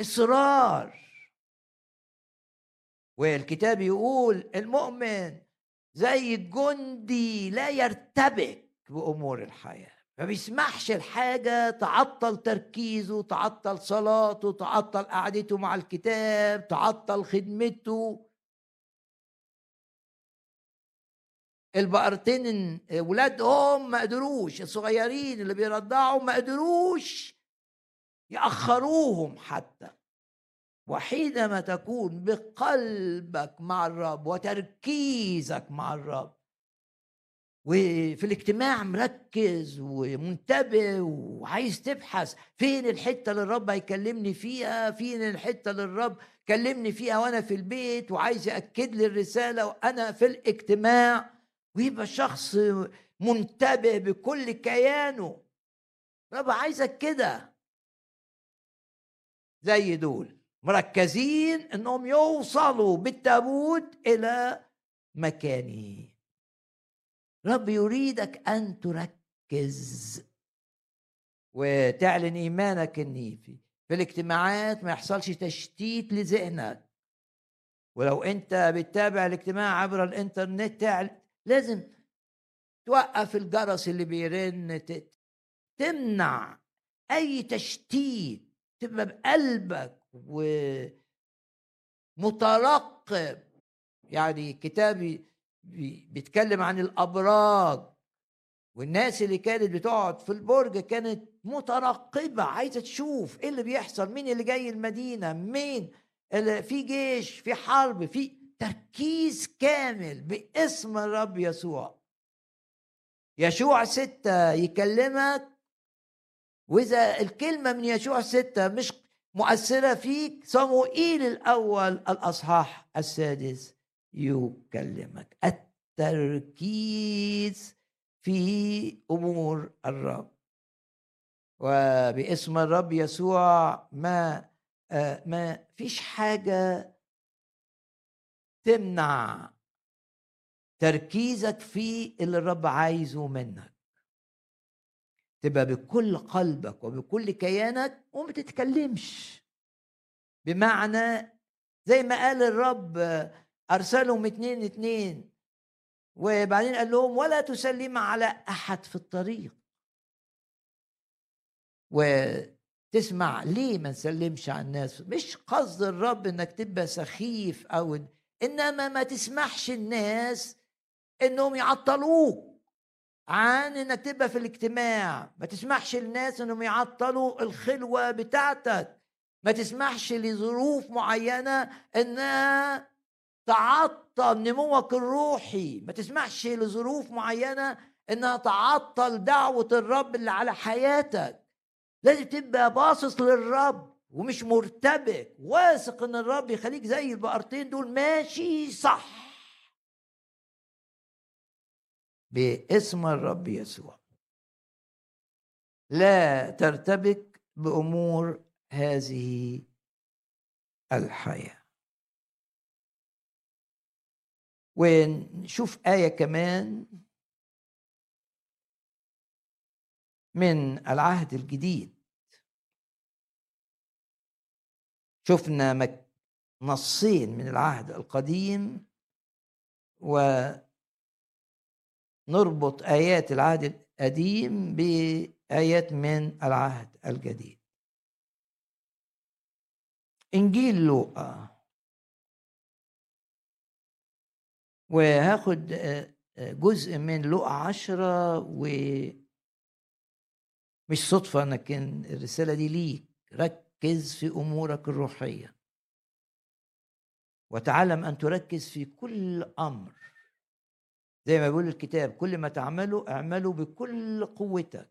إصرار. والكتاب يقول المؤمن زي الجندي لا يرتبك بأمور الحياة، ما بيسمحش الحاجة تعطل تركيزه، تعطل صلاته، تعطل قعدته مع الكتاب، تعطل خدمته. البقرتين ولادهم ما قدروش، الصغيرين اللي بيرضعوا ما قدروش يأخروهم حتى. وحينما تكون بقلبك مع الرب وتركيزك مع الرب وفي الاجتماع مركز ومنتبه وعايز تبحث فين الحتة اللي الرب هيكلمني فيها، فين الحتة اللي الرب كلمني فيها وانا في البيت وعايز أأكد لي الرسالة وانا في الاجتماع، ويبقى شخص منتبه بكل كيانه. الرب عايزك كده زي دول مركزين انهم يوصلوا بالتابوت الى مكانه. رب يريدك ان تركز وتعلن ايمانك النيفي في الاجتماعات، ما يحصلش تشتيت لذهنك. ولو انت بتتابع الاجتماع عبر الانترنت لازم توقف الجرس اللي بيرن، تمنع اي تشتيت، تبقى بقلبك ومترقب. يعني كتابي بيتكلم عن الأبراج والناس اللي كانت بتقعد في البرج كانت مترقبة، عايزة تشوف ايه اللي بيحصل، مين اللي جاي المدينة، مين في جيش، في حرب، في تركيز كامل. باسم الرب يسوع يشوع ستة يكلمك، وإذا الكلمة من يشوع ستة مش مؤثرة فيك، صموئيل الأول الأصحاح السادس يكلمك. التركيز في أمور الرب. وباسم الرب يسوع ما ما فيش حاجة تمنع تركيزك في اللي الرب عايزه منك، تبقى بكل قلبك وبكل كيانك وما تتكلمش. بمعنى زي ما قال الرب أرسلهم اتنين اتنين وبعدين قال لهم ولا تسلم على أحد في الطريق. وتسمع ليه ما نسلمش على الناس؟ مش قصد الرب انك تبقى سخيف أو إنما ما تسمحش الناس انهم يعطلوك عن انك تبقى في الاجتماع. ما تسمحش للناس انهم يعطلوا الخلوه بتاعتك، ما تسمحش لظروف معينه انها تعطل نموك الروحي، ما تسمحش لظروف معينه انها تعطل دعوه الرب اللي على حياتك. لازم تبقى باصص للرب ومش مرتبك، واثق ان الرب يخليك زي البقرتين دول ماشي صح باسم الرب يسوع. لا ترتبك بأمور هذه الحياة. ونشوف آية كمان من العهد الجديد. شفنا نصين من العهد القديم و نربط آيات العهد القديم بآيات من العهد الجديد. إنجيل لوقا، وهاخد جزء من لوقا عشرة، ومش صدفة أنا كان الرسالة دي ليك. ركز في أمورك الروحية وتعلم أن تركز في كل أمر. زي ما يقول الكتاب، كل ما تعمله اعمله بكل قوتك.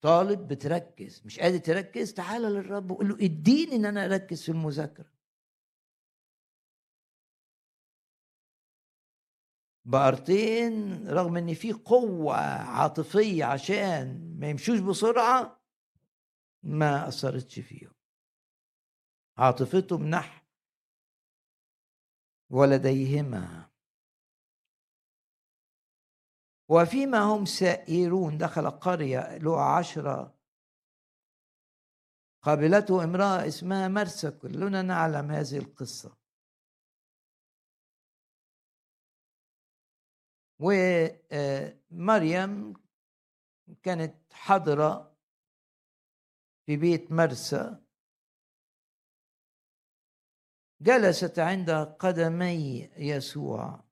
طالب بتركز، مش قادر تركز، تعال للرب وقول له اديني ان انا اركز في المذاكره. بقرتين رغم ان في قوه عاطفيه عشان ما يمشوش بسرعه ما اثرتش فيهم عاطفتهم نحو ولديهما. وفيما هم سائرون دخل قرية، لوقا عشرة، قابلته امرأة اسمها مرثا، كلنا نعلم هذه القصة. ومريم كانت حاضرة في بيت مرثا، جلست عند قدمي يسوع.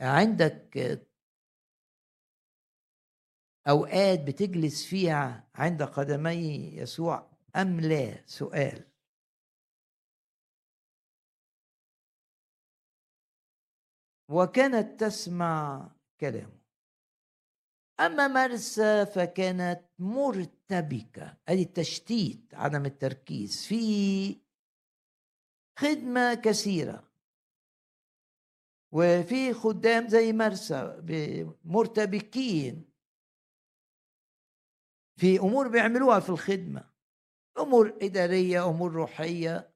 عندك أوقات بتجلس فيها عند قدمي يسوع أم لا؟ سؤال. وكانت تسمع كلامه. أما مرثا فكانت مرتبكة. أدي التشتيت، عدم التركيز في خدمة كثيرة. وفي خدام زي مرثا مرتبكين في أمور بيعملوها في الخدمة، أمور إدارية، أمور روحية.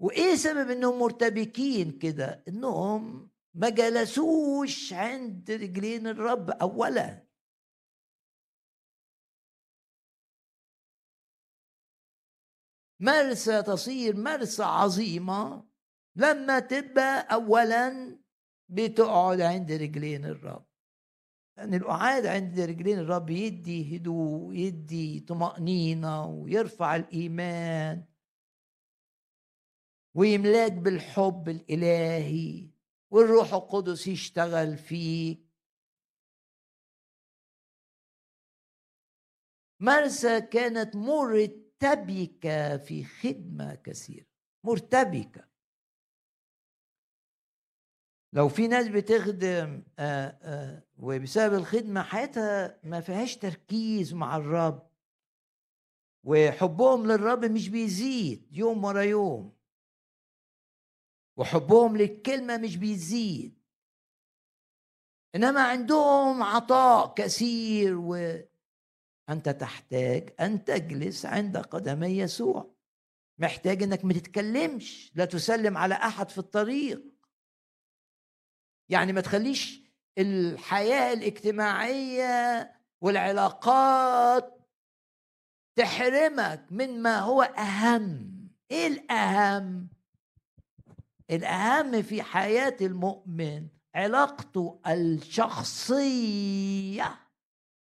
وإيه سبب إنهم مرتبكين كده؟ إنهم ما جلسوش عند رجلين الرب أولا. مرثا تصير مرثا عظيمة لما تبقى أولاً بتقعد عند رجلين الرب، لأن يعني القعاد عند رجلين الرب يدي هدوء، يدي طمأنينة، ويرفع الإيمان، ويملاك بالحب الإلهي، والروح القدس يشتغل فيك. مرثا كانت مرتبكة في خدمة كثيرة، مرتبكة. لو في ناس بتخدم آآ آآ وبسبب الخدمة حياتها ما فيهاش تركيز مع الرب، وحبهم للرب مش بيزيد يوم ورا يوم، وحبهم للكلمة مش بيزيد، إنما عندهم عطاء كثير. وأنت تحتاج أن تجلس عند قدمي يسوع، محتاج إنك ما تتكلمش، لا تسلم على أحد في الطريق. يعني ما تخليش الحياة الاجتماعية والعلاقات تحرمك من ما هو أهم. إيه الأهم؟ الأهم في حياة المؤمن علاقته الشخصية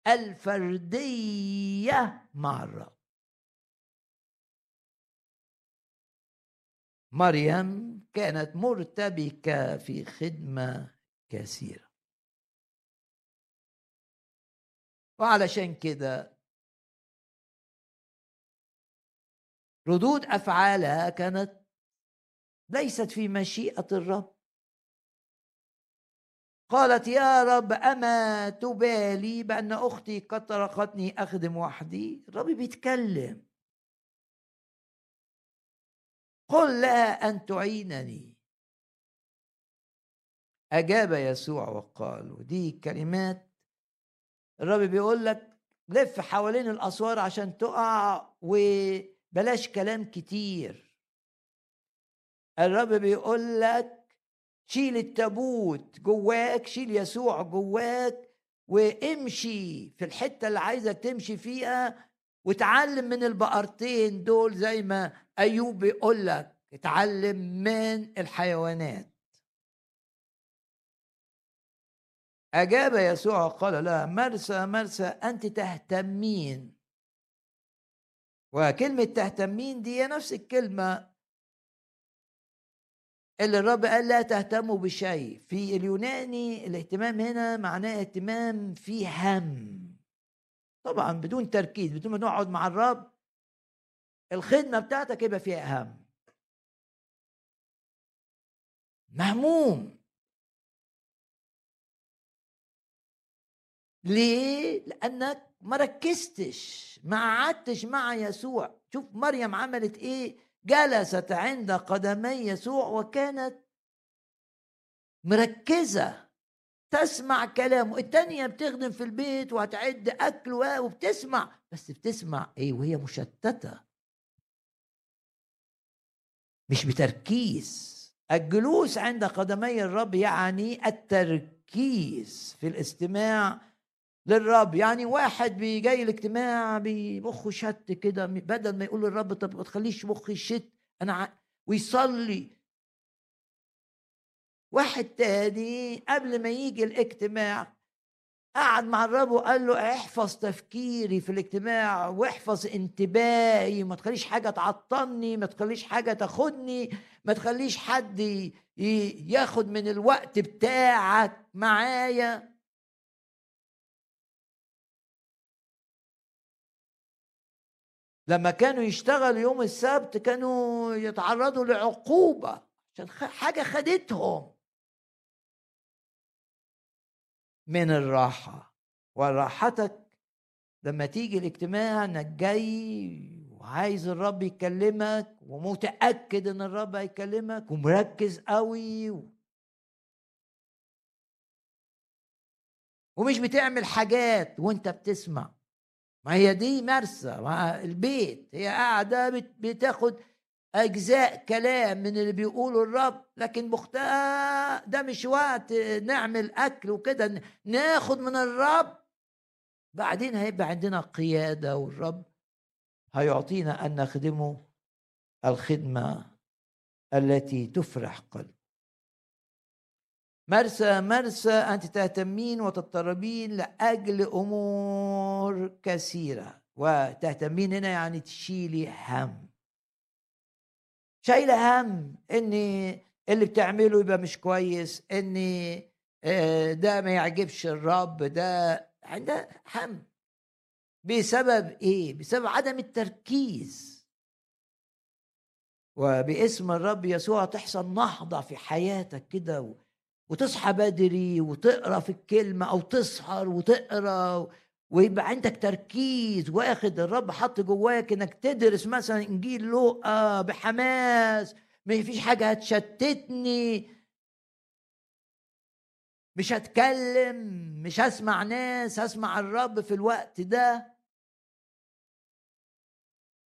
الفردية مع الرب. مريم كانت مرتبكة في خدمة كثيرة. وعلشان كده ردود أفعالها كانت ليست في مشيئة الرب. قالت يا رب أما تبالي بأن أختي قد تركتني أخدم وحدي؟ الرب بيتكلم، قل لها أن تعينني. أجاب يسوع وقال، ودي كلمات الرب بيقول لك لف حوالين الأسوار عشان تقع وبلاش كلام كتير. الرب بيقول لك شيل التابوت جواك، شيل يسوع جواك وامشي في الحتة اللي عايزك تمشي فيها، وتعلم من البقرتين دول زي ما أيوب بيقول لك اتعلم من الحيوانات. أجاب يسوع قال لها مرثا مرثا أنت تهتمين. وكلمة تهتمين دي نفس الكلمة اللي الرب قال لا تهتموا بشيء. في اليوناني الاهتمام هنا معناه اهتمام في هم، طبعا بدون تركيز، بدون ما نقعد مع الرب الخدمة بتاعتك يبقى فيها هم، مهموم. ليه؟ لأنك ما ركزتش، ما قعدتش مع يسوع. شوف مريم عملت ايه، جلست عند قدمي يسوع وكانت مركزة تسمع كلامه. التانية بتخدم في البيت وهتعد أكل وبتسمع، بس بتسمع ايه وهي مشتتة مش بتركيز. الجلوس عند قدمي الرب يعني التركيز في الاستماع للرب. يعني واحد بيجي الاجتماع بمخه شت كده، بدل ما يقول للرب طب ما تخليش مخي شت انا ع... ويصلي. واحد تاني قبل ما يجي الاجتماع قعد مع الرب وقال له احفظ تفكيري في الاجتماع واحفظ انتباهي، ما تخليش حاجه تعطلني، ما تخليش حاجه تاخدني، ما تخليش حد ياخد من الوقت بتاعك معايا. لما كانوا يشتغلوا يوم السبت كانوا يتعرضوا لعقوبة عشان حاجة خدتهم من الراحة. وراحتك لما تيجي الاجتماع انك جاي وعايز الرب يكلمك ومتأكد ان الرب هيكلمك ومركز قوي ومش بتعمل حاجات وانت بتسمع. ما هي دي مرثا مع البيت، هي قاعدة بتاخد أجزاء كلام من اللي بيقوله الرب، لكن مختار ده مش وقت نعمل أكل وكده، ناخد من الرب بعدين هيبقى عندنا قيادة والرب هيعطينا أن نخدمه الخدمة التي تفرح قلبه. مرثا مرثا أنت تهتمين وتضطربين لأجل أمور كثيرة. وتهتمين هنا يعني تشيلي هم، شايلة هم إن اللي بتعمله يبقى مش كويس، إن ده ما يعجبش الرب، ده عندها هم. بسبب إيه؟ بسبب عدم التركيز. وباسم الرب يسوع تحصل نهضة في حياتك كده، وتصحى بدري وتقرأ في الكلمة أو تسهر وتقرأ ويبقى عندك تركيز واخد الرب حط جواك إنك تدرس مثلا إنجيل لوقا بحماس، ما فيش حاجة هتشتتني، مش هتكلم، مش هسمع ناس، هسمع الرب في الوقت ده.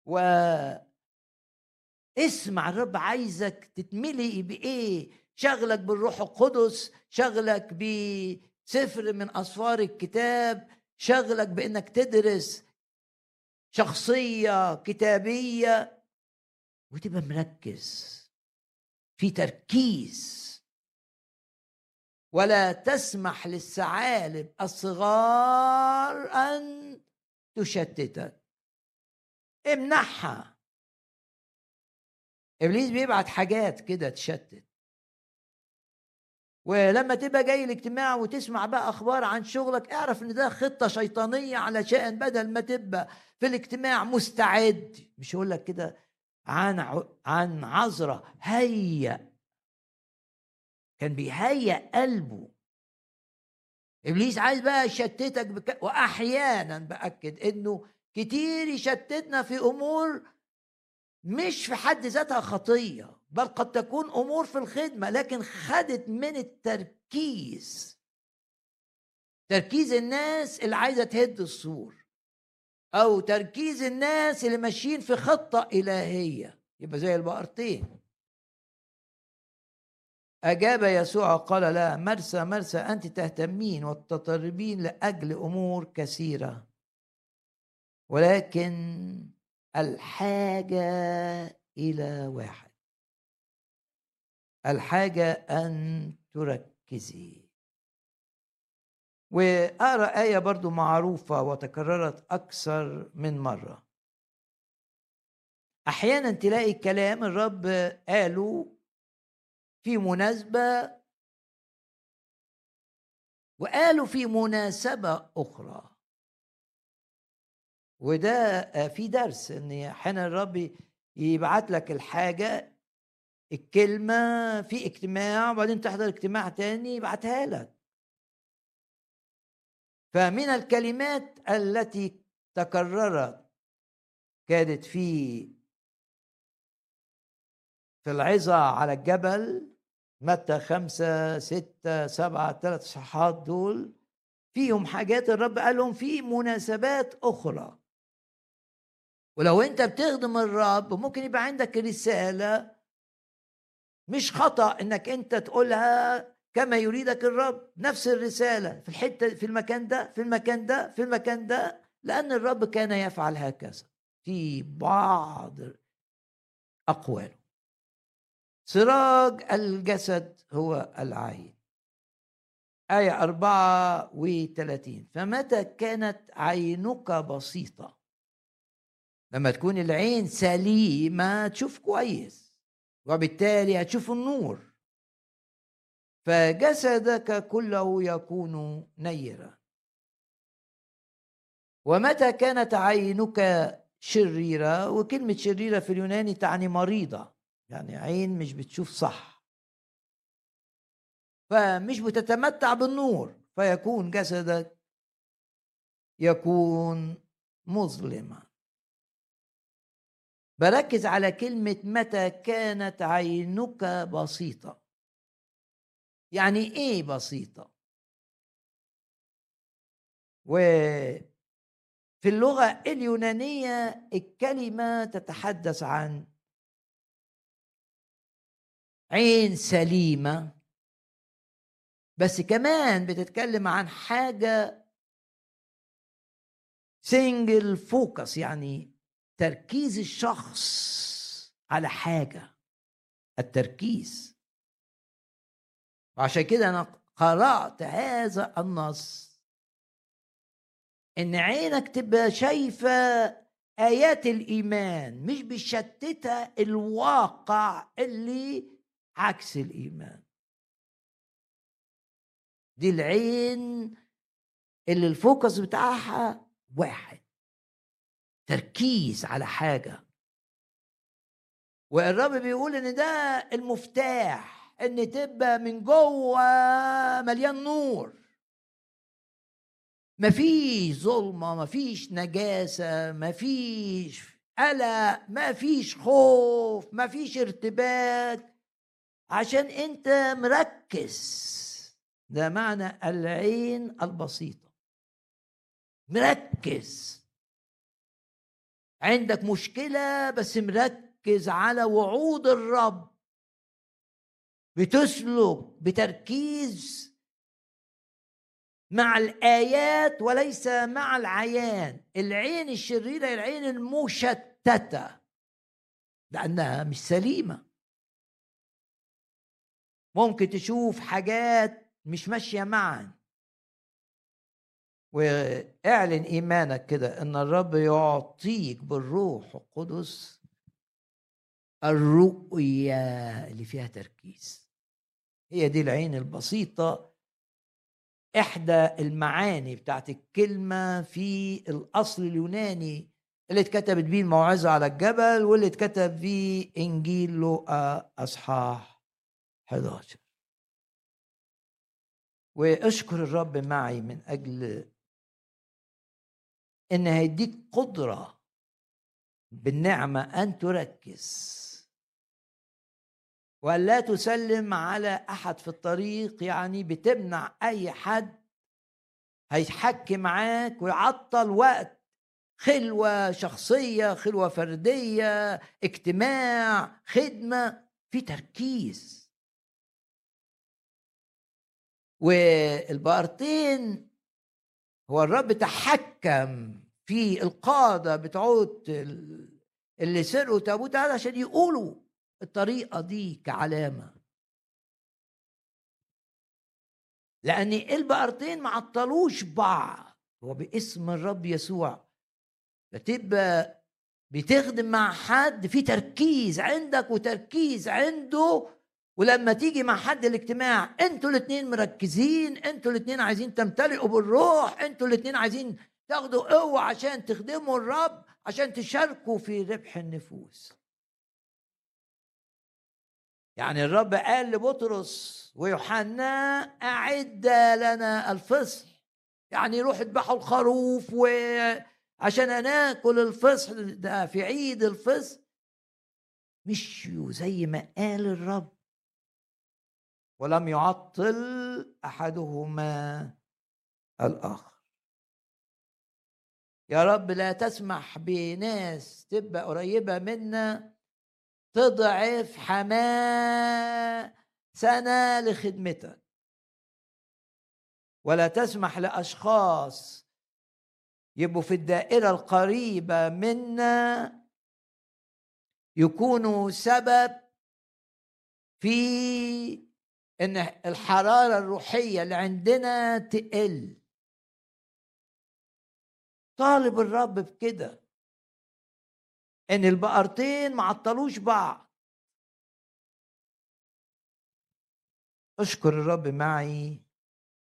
واسمع الرب عايزك تتملي بإيه، شغلك بالروح القدس، شغلك بسفر من أسفار الكتاب، شغلك بأنك تدرس شخصية كتابية وتبقى مركز في تركيز. ولا تسمح للثعالب الصغار أن تشتتك، امنحها. ابليس بيبعت حاجات كده تشتت. ولما تبقى جاي الاجتماع وتسمع بقى اخبار عن شغلك، اعرف ان ده خطه شيطانيه، علشان بدل ما تبقى في الاجتماع مستعد، مش هقول لك كده عن عن عذرا، هيأ، كان بيهيأ قلبه. ابليس عايز بقى يشتتك بك... واحيانا باكد انه كتير يشتتنا في امور مش في حد ذاتها خطيه، بل قد تكون امور في الخدمه، لكن خدت من التركيز، تركيز الناس اللي عايزه تهد السور، او تركيز الناس اللي ماشيين في خطه الهيه. يبقى زي البقرتين. اجاب يسوع وقال لها: مرثا مرثا، انت تهتمين وتضطربين لاجل امور كثيره، ولكن الحاجه الى واحد. الحاجه ان تركزي. واقرا ايه برضو معروفه وتكررت اكثر من مره. احيانا تلاقي كلام الرب قاله في مناسبة، وقالوا في مناسبة أخرى، وده في درس، إن حين الرب يبعت لك الحاجة، الكلمة في اجتماع وبعدين تحضر اجتماع تاني يبعتها لك. فمن الكلمات التي تكررت كانت في في العظة على الجبل، متى خمسة ستة سبعة، ثلاث صحات دول فيهم حاجات الرب قالهم في مناسبات أخرى. ولو أنت بتخدم الرب ممكن يبقى عندك رسالة مش خطأ إنك أنت تقولها كما يريدك الرب، نفس الرسالة في الحتة، في المكان ده، في المكان ده، في المكان ده، لأن الرب كان يفعل هكذا في بعض أقواله. سراج الجسد هو العين. آية أربعة وثلاثين: فمتى كانت عينك بسيطة؟ لما تكون العين سليمة تشوف كويس، وبالتالي هتشوف النور، فجسدك كله يكون نيرا. ومتى كانت عينك شريرة؟ وكلمة شريرة في اليوناني تعني مريضة، يعني عين مش بتشوف صح، فمش بتتمتع بالنور، فيكون جسدك يكون مظلما. بركز على كلمة متى كانت عينك بسيطة. يعني ايه بسيطة؟ وفي اللغة اليونانية الكلمة تتحدث عن عين سليمة، بس كمان بتتكلم عن حاجة سنجل فوكس، يعني تركيز الشخص على حاجة، التركيز. وعشان كده أنا قرأت هذا النص، إن عينك تبقى شايفة آيات الإيمان، مش بيشتتها الواقع اللي عكس الإيمان. دي العين اللي الفوكس بتاعها واحد، تركيز على حاجة. والرب بيقول إن ده المفتاح، إن تبقى من جوه مليان نور، مفيش ظلمة، مفيش نجاسة، مفيش قلق، مفيش خوف، مفيش ارتباك، عشان انت مركز. ده معنى العين البسيطة، مركز. عندك مشكلة بس مركز على وعود الرب، بتسلك بتركيز مع الآيات وليس مع العيان. العين الشريرة العين المشتتة، لأنها مش سليمة، ممكن تشوف حاجات مش ماشية معا. واعلن إيمانك كده إن الرب يعطيك بالروح القدس الرؤية اللي فيها تركيز. هي دي العين البسيطة إحدى المعاني بتاعت الكلمة في الأصل اليوناني اللي اتكتبت بيه الموعظة على الجبل واللي اتكتب بيه إنجيل لوقا أصحاح حداشر. واشكر الرب معي من أجل إن هيديك قدرة بالنعمة أن تركز وأن لا تسلم على أحد في الطريق، يعني بتمنع أي حد هيتحكي معاك ويعطل وقت خلوة شخصية، خلوة فردية، اجتماع، خدمة، في تركيز. والبقرتين هو الرب تحكم في القادة بتعود اللي سرقوا تابوت هذا عشان يقولوا الطريقة دي كعلامة، لأن البقرتين ما عطلوش بعض. وباسم الرب يسوع بتبقى بتخدم مع حد في تركيز عندك وتركيز عنده، ولما تيجي مع حد الاجتماع انتوا الاتنين مركزين، انتوا الاتنين عايزين تمتلئوا بالروح، انتوا الاتنين عايزين تاخدوا قوة عشان تخدموا الرب، عشان تشاركوا في ربح النفوس. يعني الرب قال لبطرس ويوحنا أعد لنا الفصح، يعني روح اذبحوا الخروف وعشان ناكل الفصح ده في عيد الفصح. مشيوا زي ما قال الرب ولم يعطل أحدهما الآخر. يا رب لا تسمح بناس تبقى قريبة منا تضعف حماسنا لخدمتك، ولا تسمح لأشخاص يبقوا في الدائرة القريبة منا يكونوا سبب في إن الحرارة الروحية اللي عندنا تقل. طالب الرب بكده ان البقرتين ما عطلوش بعض. اشكر الرب معي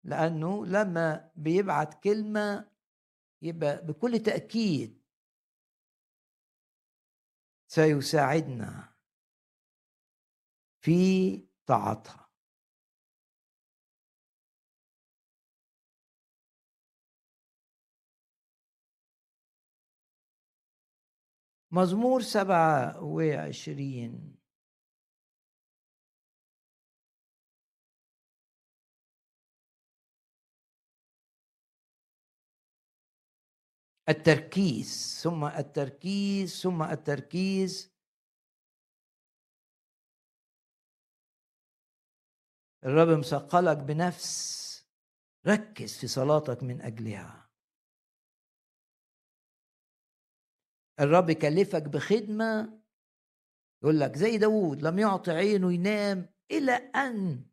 لانه لما بيبعت كلمه يبقى بكل تاكيد سيساعدنا في طاعتها. مزمور سبعة وعشرين التركيز ثم التركيز ثم التركيز. الرب مثقلك بنفس ركز في صلاتك من أجلها. الرب كلفك بخدمة يقول لك زي داود لم يعطي عينه ينام إلى أن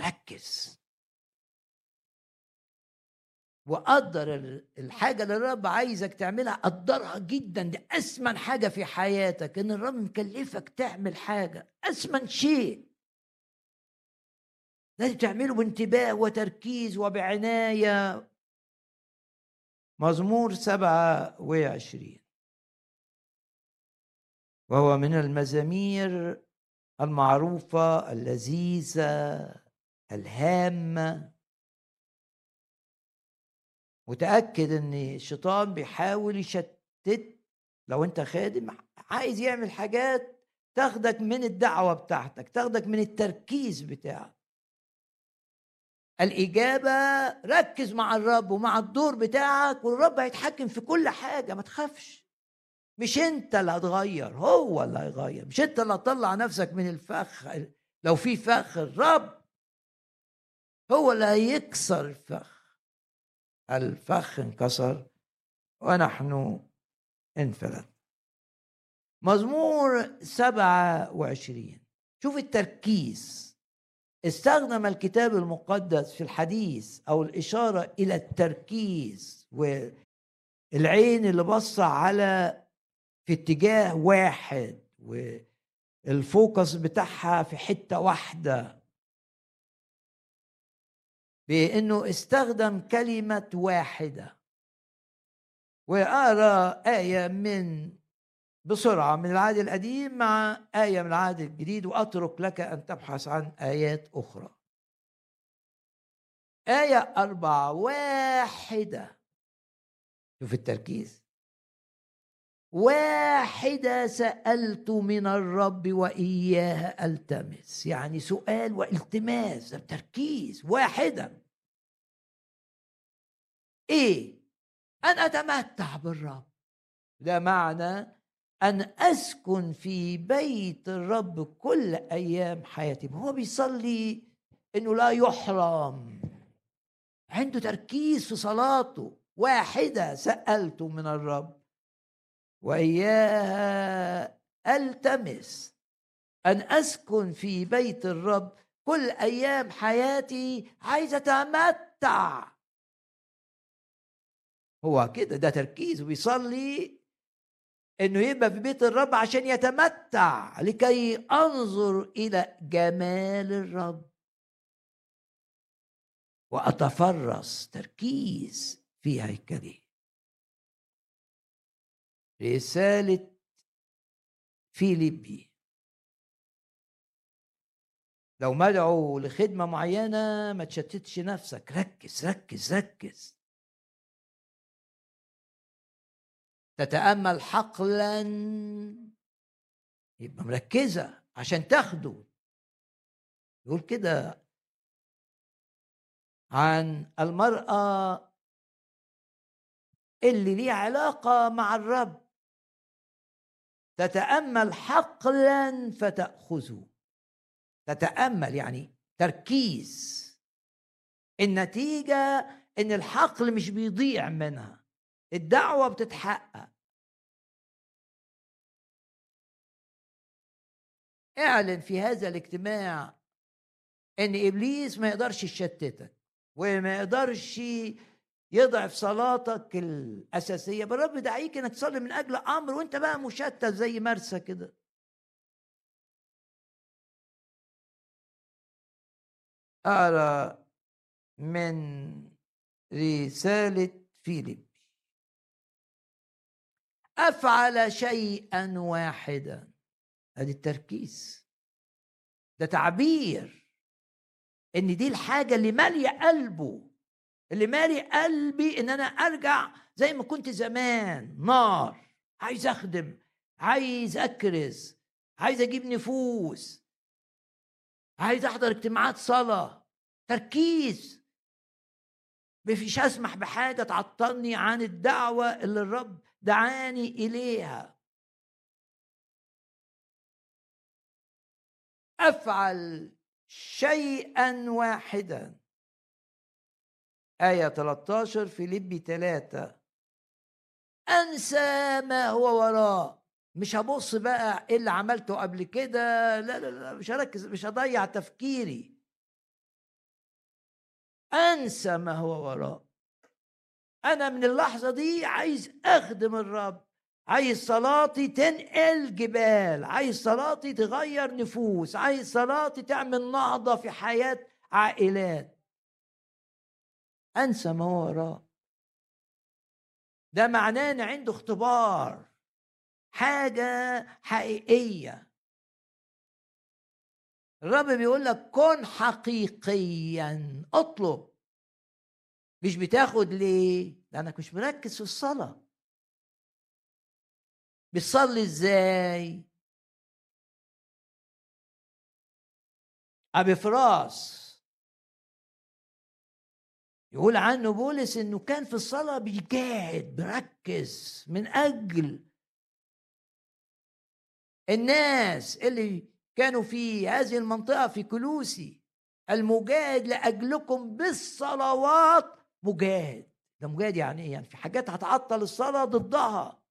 ركز وقدر الحاجة اللي الرب عايزك تعملها. قدرها جدا، دي أسمن حاجة في حياتك إن الرب مكلفك تعمل حاجة، أسمن شيء لازم تعمله بانتباه وتركيز وبعناية. مزمور سبعة وعشرين وهو من المزامير المعروفة اللذيذة الهامة. متأكد ان الشيطان بيحاول يشتت، لو انت خادم عايز يعمل حاجات تاخدك من الدعوة بتاعتك، تاخدك من التركيز بتاعك. الإجابة ركز مع الرب ومع الدور بتاعك والرب هيتحكم في كل حاجة. ما تخافش، مش انت اللي هتغير، هو اللي هيغير. مش انت اللي هتطلع نفسك من الفخ، لو في فخ الرب هو اللي هيكسر الفخ. الفخ انكسر ونحن انفلت. مزمور سبعة وعشرين شوف التركيز. استخدم الكتاب المقدس في الحديث أو الإشارة إلى التركيز، والعين اللي بص على في اتجاه واحد والفوكس بتاعها في حتة واحدة، بأنه استخدم كلمة واحدة. وقرأ آية من بسرعة من العهد القديم مع آية من العهد الجديد، وأترك لك أن تبحث عن آيات أخرى. آية أربعة واحدة، شوف التركيز، واحدة سألت من الرب وإياها ألتمس، يعني سؤال والتماس، تركيز، واحدة. إيه؟ أن أتمتع بالرب، ده معنى أن أسكن في بيت الرب كل أيام حياتي. هو بيصلي أنه لا يحرم، عنده تركيز في صلاته. واحدة سألت من الرب وإياها ألتمس، أن أسكن في بيت الرب كل أيام حياتي، عايز أتمتع. هو كده ده تركيز، وبيصلي أنه يبقى في بيت الرب عشان يتمتع، لكي أنظر إلى جمال الرب وأتفرس، تركيز في هيكله. رسالة فيليبي، لو مدعو لخدمة معينة ما تشتتش نفسك، ركز ركز ركز، تتأمل حقلا، يبقى مركزة عشان تاخده. يقول كده عن المرأة اللي ليه علاقة مع الرب، تتأمل حقلا فتأخذه. تتأمل يعني تركيز، النتيجة إن الحقل مش بيضيع منها، الدعوة بتتحقق. اعلن في هذا الاجتماع إن إبليس ما يقدرش يشتتك، وما يقدرش يضعف صلاتك الأساسية. بالرب دعيك إنك تصلي من أجل أمر وإنت بقى مشتت زي مرسى كده. أقرأ من رسالة فيليب، أفعل شيئا واحدا، هذا التركيز، ده تعبير إن دي الحاجة اللي مالية قلبه، اللي مالي قلبي، ان انا ارجع زي ما كنت زمان، نار، عايز اخدم، عايز اكرز، عايز اجيب نفوس، عايز احضر اجتماعات صلاة، تركيز، مفيش اسمح بحاجة تعطلني عن الدعوة اللي الرب دعاني اليها. افعل شيئا واحدا، آية ثلاثة عشر فيليبي ثلاثة، أنسى ما هو وراه، مش هبص بقى إيه اللي عملته قبل كده، لا لا لا، مش هركز، مش هضيع تفكيري، أنسى ما هو وراه. أنا من اللحظة دي عايز أخدم الرب، عايز صلاتي تنقل جبال، عايز صلاتي تغير نفوس، عايز صلاتي تعمل نهضة في حياة عائلات. أنسى ما هو وراه، ده معناه إن عنده اختبار، حاجة حقيقية. الرب بيقول لك كن حقيقيا، اطلب. مش بتاخد ليه؟ لأنك مش مركز في الصلاة. بتصلي إزاي؟ أبي فراس يقول عنه بولس إنه كان في الصلاة بيجاهد، بركز من أجل الناس اللي كانوا في هذه المنطقة في كلوسي، المجاهد لأجلكم بالصلوات، مجاهد. ده مجاهد يعني إيه؟ يعني في حاجات هتعطل الصلاة ضدها،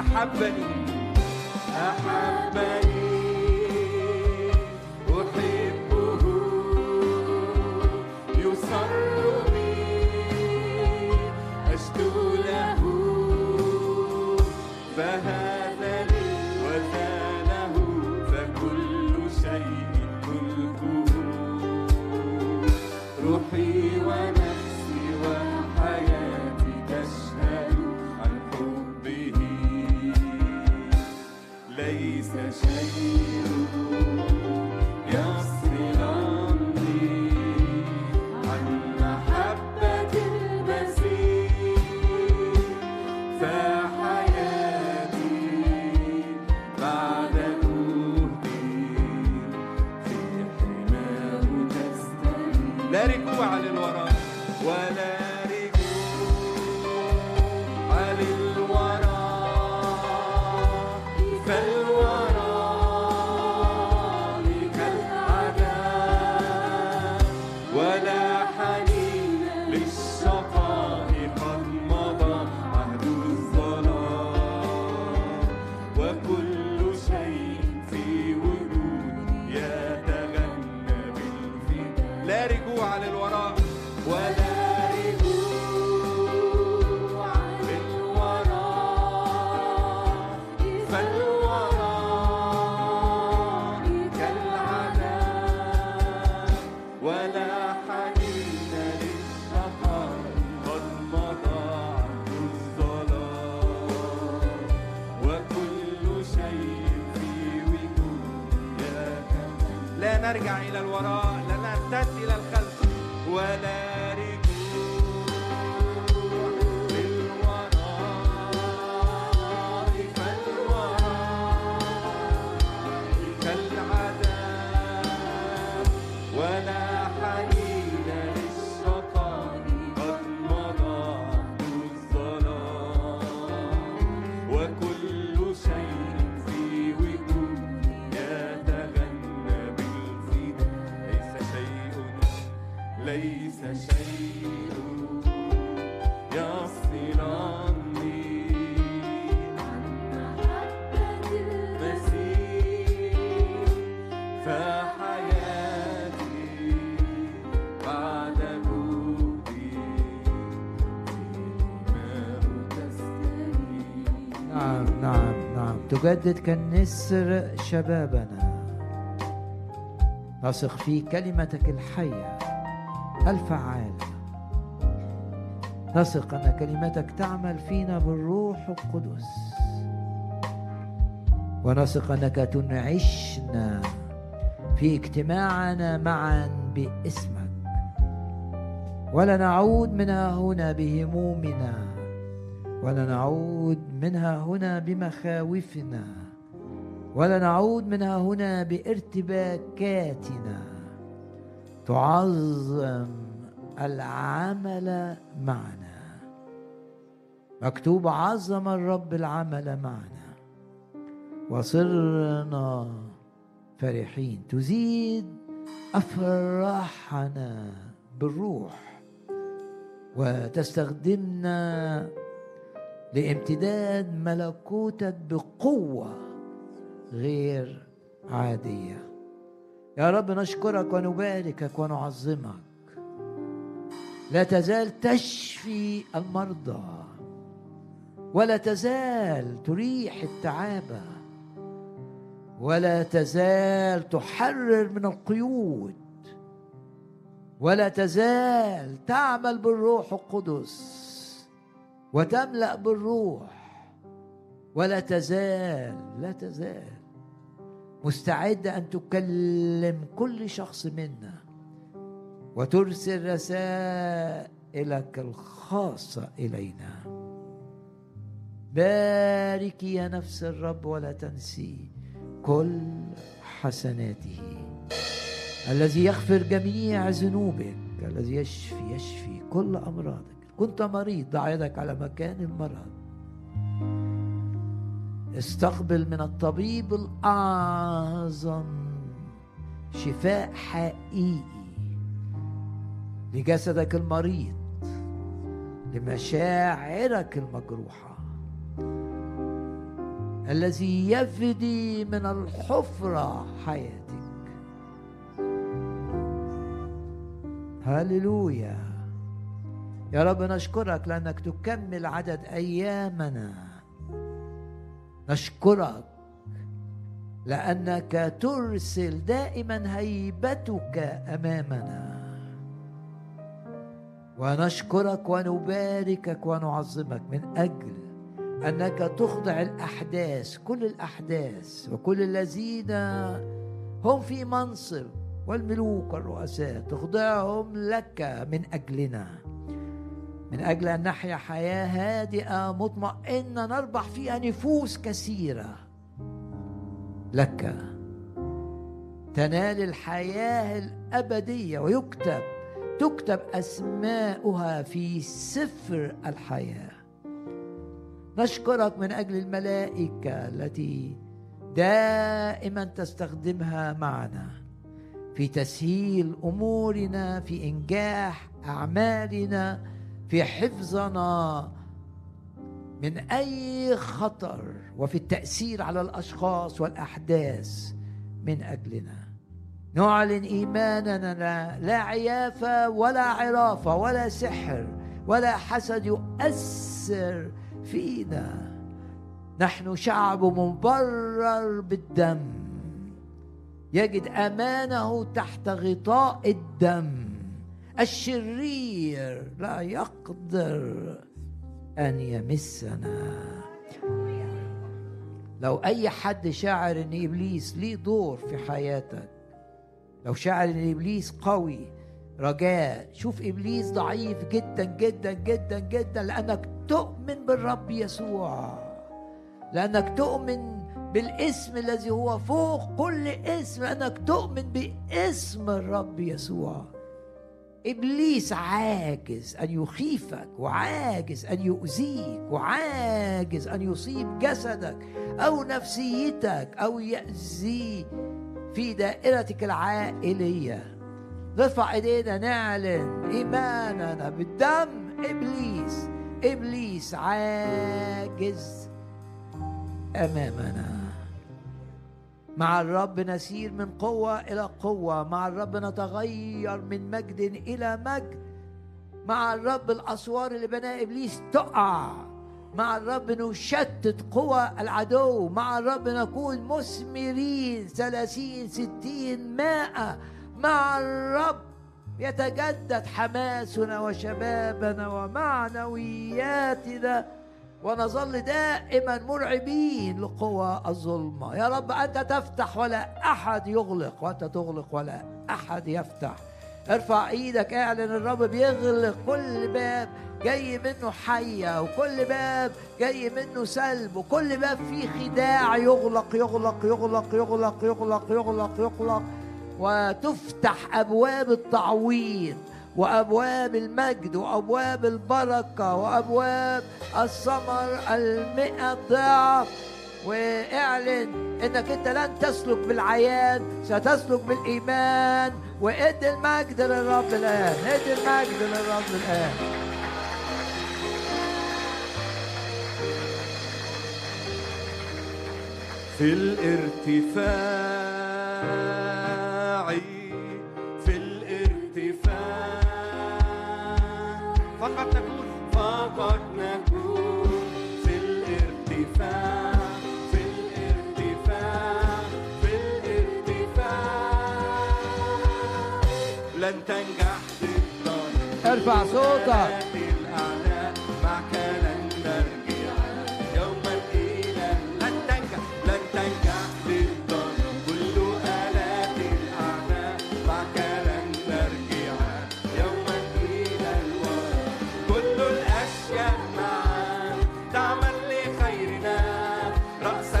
أحبني أحبني أحبه، يصر بي أشكو له، فهذا لي وذاله، فكل شيء ملكه. روحي ونفسي وحياتي تشهد عن حبه. ليس شيء يفصلني عن محبة المسيح، فحياتي بعد جهدي في حماه تستني. لا رجوع للوراء، ولا رجوع للوراء، فالوراء كالعدم، ولا حنين للشقاء، قد مضى عهد الظلام، وكل شيء في وجودي يتغنى بالفداء. لا رجوع للوراء، ولا نرجع إلى الوراء. ليس شيء يفصلني عن محبة المسيح، فحياتي بعد موتي النار تستريح. نعم نعم نعم، تجدد كالنسر شبابنا، نثق في كلمتك الحية الفعالة، نثق أن كلمتك تعمل فينا بالروح القدس، ونثق أنك تنعشنا في اجتماعنا معا باسمك، ولا نعود منها هنا بهمومنا، ولا نعود منها هنا بمخاوفنا، ولا نعود منها هنا بارتباكاتنا. تعظم العمل معنا، مكتوب عظم الرب العمل معنا وصرنا فرحين. تزيد أفراحنا بالروح، وتستخدمنا لامتداد ملكوتك بقوة غير عادية. يا رب نشكرك ونباركك ونعظمك. لا تزال تشفي المرضى، ولا تزال تريح التعابة، ولا تزال تحرر من القيود، ولا تزال تعمل بالروح القدس وتملأ بالروح، ولا تزال لا تزال مستعدة أن تكلم كل شخص منا وترسل رسائلك الخاصة إلينا. باركي يا نفس الرب ولا تنسي كل حسناته، الذي يغفر جميع ذنوبك، الذي يشفي يشفي كل أمراضك. كنت مريض، ضع يدك على مكان المرض، استقبل من الطبيب الأعظم شفاء حقيقي لجسدك المريض، لمشاعرك المجروحة، الذي يفدي من الحفرة حياتك. هاليلويا يا رب، نشكرك لأنك تكمل عدد أيامنا، نشكرك لأنك ترسل دائما هيبتك أمامنا، ونشكرك ونباركك ونعظمك من أجل أنك تخضع الأحداث، كل الأحداث، وكل الذين هم في منصب والملوك والرؤساء تخضعهم لك من أجلنا، من أجل أن نحيا حياة هادئة مطمئنة نربح فيها نفوس كثيرة لك، تنال الحياة الأبدية ويكتب تكتب أسماؤها في سفر الحياة. نشكرك من أجل الملائكة التي دائما تستخدمها معنا في تسهيل أمورنا، في إنجاح أعمالنا، في حفظنا من أي خطر، وفي التأثير على الأشخاص والأحداث من أجلنا. نعلن إيماننا، لا عيافة ولا عرافة ولا سحر ولا حسد يؤثر فينا، نحن شعب مبرر بالدم يجد أمانه تحت غطاء الدم، الشرير لا يقدر أن يمسنا. لو أي حد شاعر أن إبليس ليه دور في حياتك، لو شاعر ان ابليس قوي، رجاء شوف ابليس ضعيف جدا جدا جدا جدا، لانك تؤمن بالرب يسوع، لانك تؤمن بالاسم الذي هو فوق كل اسم، لانك تؤمن باسم الرب يسوع. ابليس عاجز ان يخيفك، وعاجز ان يؤذيك، وعاجز ان يصيب جسدك او نفسيتك او يأذي في دائرتك العائلية، نرفع ايدينا نعلن ايماننا بالدم. ابليس ابليس عاجز امامنا. مع الرب نسير من قوة إلى قوة، مع الرب نتغير من مجد إلى مجد، مع الرب الأسوار اللي بناها إبليس تقع، مع الرب نشتت قوى العدو، مع الرب نكون مثمرين ثلاثين ستين مائة، مع الرب يتجدد حماسنا وشبابنا ومعنوياتنا، ونظل دائما مرعبين لقوى الظلمة. يا رب أنت تفتح ولا أحد يغلق، وأنت تغلق ولا أحد يفتح. ارفع إيدك اعلن الرب بيغلق كل باب جاي منه حية، وكل باب جاي منه سلب، وكل باب فيه خداع يغلق يغلق يغلق يغلق يغلق يغلق يغلق، وتفتح أبواب التعويض وأبواب المجد وأبواب البركة وأبواب الثمر المئة ضعف. واعلن إنك أنت لن تسلك بالعيان، ستسلك بالإيمان. وإدي المجد للرب الآن، إدي المجد للرب الآن. في الارتفاع، في الارتفاع فقط نكون، فقط نكون في الارتفاع، في الارتفاع، في الارتفاع لن تنجح بالطريق. ارفع صوتك. الأعداء معك لن ترجع يوما إلى، لن تنجح، لن تنجح بالطريق. كل آلات الأعداء معك لن ترجع يوما إلى الوراء. كل الأشياء معا تعمل لخيرنا، رأسا لدى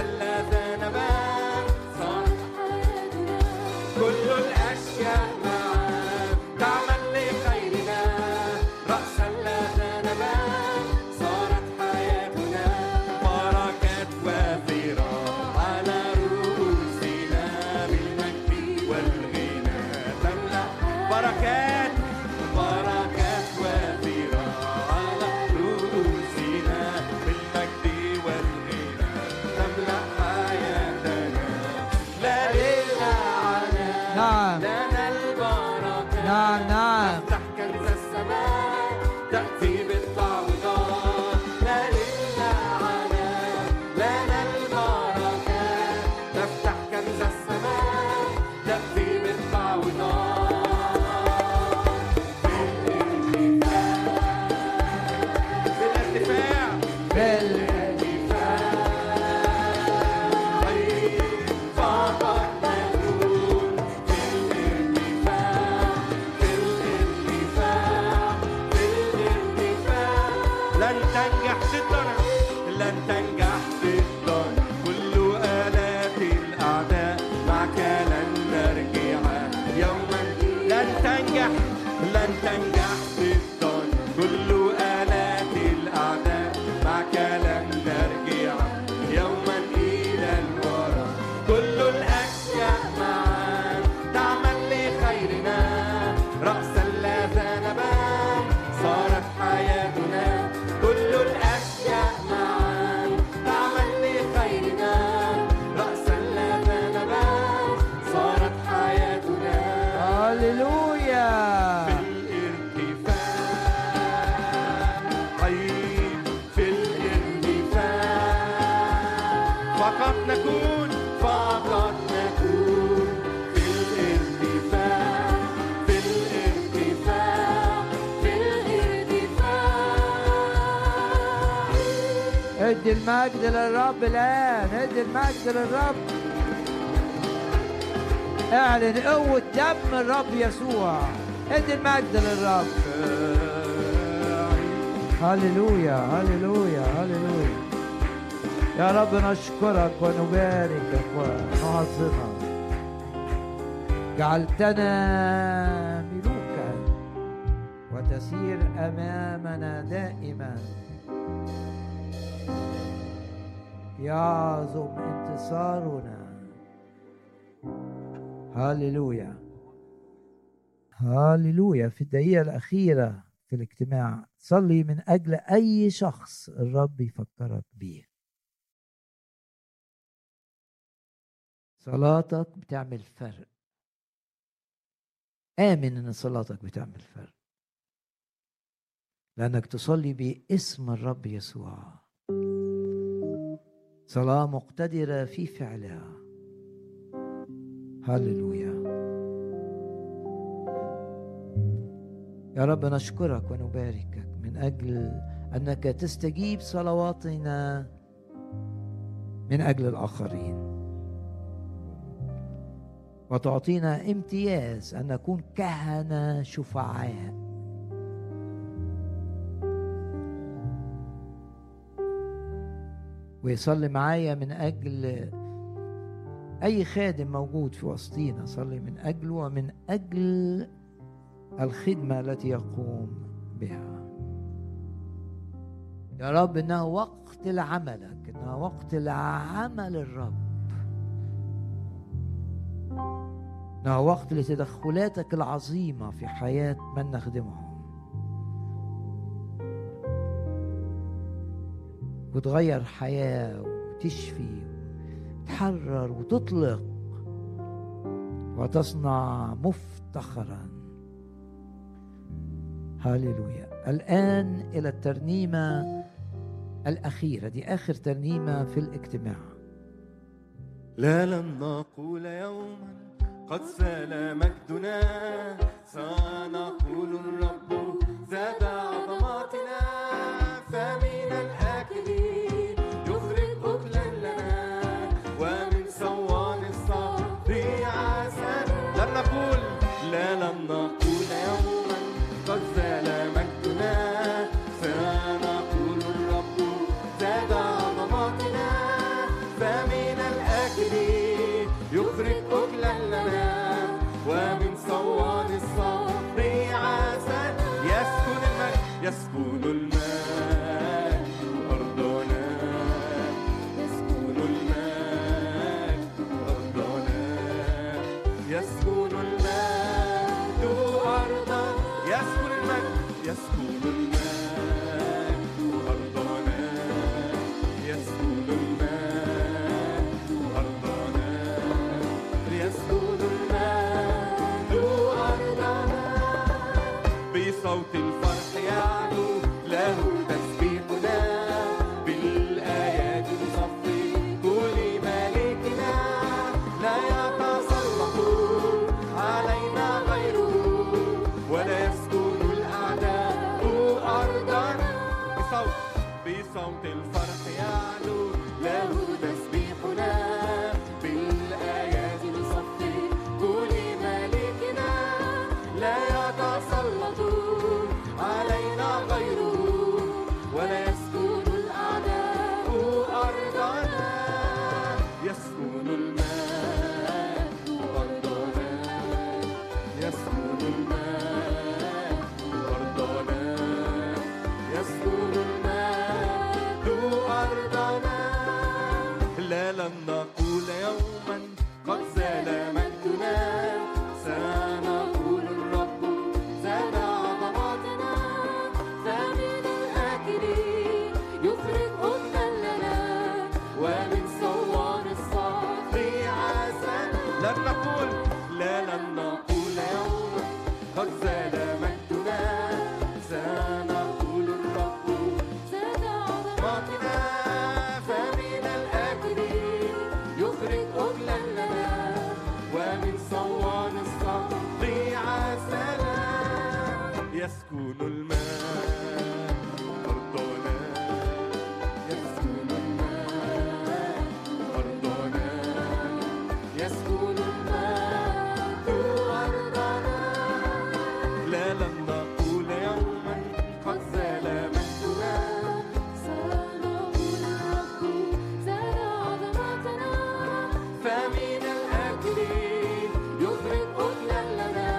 نبات صارت حياتنا. كل الأشياء معا تعمل لخيرنا، رأسا لدى نبات صارت حياتنا. بركات وافرة على رؤوسنا، بالمجد والغنى تملأ. بركات، بركات وافرة على رؤوسنا، بالمجد والغنى تملأ حياتنا. لا ليلة عنا نعم لنا البركة، نعم نعم نفتح كنز السماء تأتي بالتعويضات. لا ليلة عنا لنا البركة، تفتح كنز السماء تأتي بالتعويضات. في الارتفاع، بل فقط نكون في الارتفاع، في الارتفاع، في الارتفاع لن تنجح ضدنا، لن تنجح ضدنا. كل آلات الأعداء معك لن نرجع يوما، لن تنجح، لن تنجح ضدنا. كل آلات الأعداء معك لن نرجع يوما إلى الوراء. كل الأشياء معا تعمل لخيرنا، رأسا لا ذنبان صارت حياتنا. كل الأشياء معا تعمل لخيرنا، رأسا لا ذنبان صارت حياتنا. هللويا. في الارتفاع، في الارتفاع فقط نكون، فقط نكون في الارتفاع، في الارتفاع، في الارتفاع. ادي المجد للرب الآن، ادي المجد للرب. اعلن قوة دم الرب يسوع. ادي المجد للرب. هللويا هللويا هللويا. يا رب نشكرك ونباركك ونعظمك. جعلتنا ملوكا وتسير أمامنا دائما. يعظم انتصارنا. هللويا. هاليلويا في الدقيقة الأخيرة في الاجتماع صلي من أجل أي شخص الرب يفكرك بيه. صلاتك بتعمل فرق. آمن إن صلاتك بتعمل فرق لأنك تصلي باسم الرب يسوع. صلاة مقتدرة في فعلها. هاليلويا. يا رب نشكرك ونباركك من أجل أنك تستجيب صلواتنا من أجل الآخرين، وتعطينا امتياز أن نكون كهنة شفعاء. ويصلي معايا من أجل أي خادم موجود في وسطينا، صلي من أجله ومن أجل الخدمة التي يقوم بها. يا رب إنه وقت لعملك، إنه وقت لعمل الرب، إنه وقت لتدخلاتك العظيمة في حياة من نخدمهم، وتغير حياة وتشفي وتحرر وتطلق وتصنع مفتخراً. هاليلويا. الآن إلى الترنيمة الأخيرة، دي آخر ترنيمة في الاجتماع. لا لن نقول يوما قد سال مجدنا، سنقول الرب زاد عظماتنا، فمن الآكلين يخرج أكلا لنا، ومن صوان الصبي عسل. لن نقول لا لن نقول يسكن المجد أرضنا، يسكن المجد أرضنا، يسكن المجد أرضنا، يسكن المجد، يسكن المجد أرضنا، يسكن المجد أرضنا، يسكن المجد أرضنا. بصوت الفرح يعلو له تسبيحنا، بالآيات نصفي كل ملكنا، لا يتسلط علينا غيره، ولا يسكن الأعداء أرضنا. بصوت بصوت الفرح يعلو له تسبيحنا، بالآيات نصفي كل ملكنا، لا يتسلط علينا غيره، ولا يسكن الأعداء أرضنا، يسكن المجد أرضنا، يسكن المجد أرضنا، يسكن المجد أرضنا. لا لن نقول يوما قد زال مجدنا، سنقول الرب زاد عظمتنا، فمن الآكلين يخرج أكلا لنا، ومن صوان الصبي عسلا. لن نقول لا لن نقول يوما قد زال مجدنا، سنقول الرب زاد عظمتنا، فمن الآكلين يخرج أكلا لنا، ومن صوان الصبي عسلا. يسكن الماء أرضنا، يسكن الماء أرضنا، يسكن الماء أرضنا. لا لن نقول يوما قد زال مجدنا، سنقول الرب زاد عظمتنا، فمن الآكلين يخرج أكلا لنا،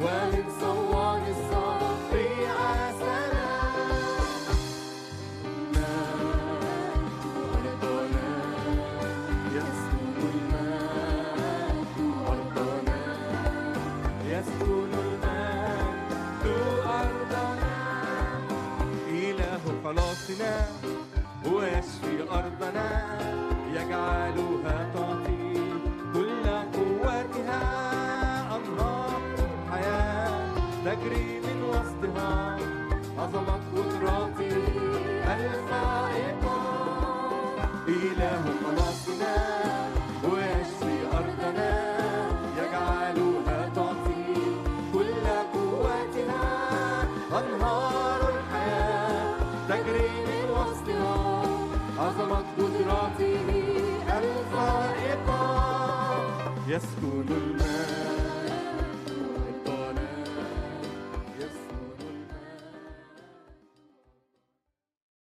ومن صوان الصبي عسلا. خلاصنا ويشفي أرضنا يجعلها تعطي كل قوتها أنهار حياة تجري من وسطها عظمة قدراتي الفائقة. إله خلاصنا ويشفي أرضنا يجعلها تعطي كل قوتها أنهار الحياة تجري من وسطها عظمة قدراته الفائقة. يسكن الماء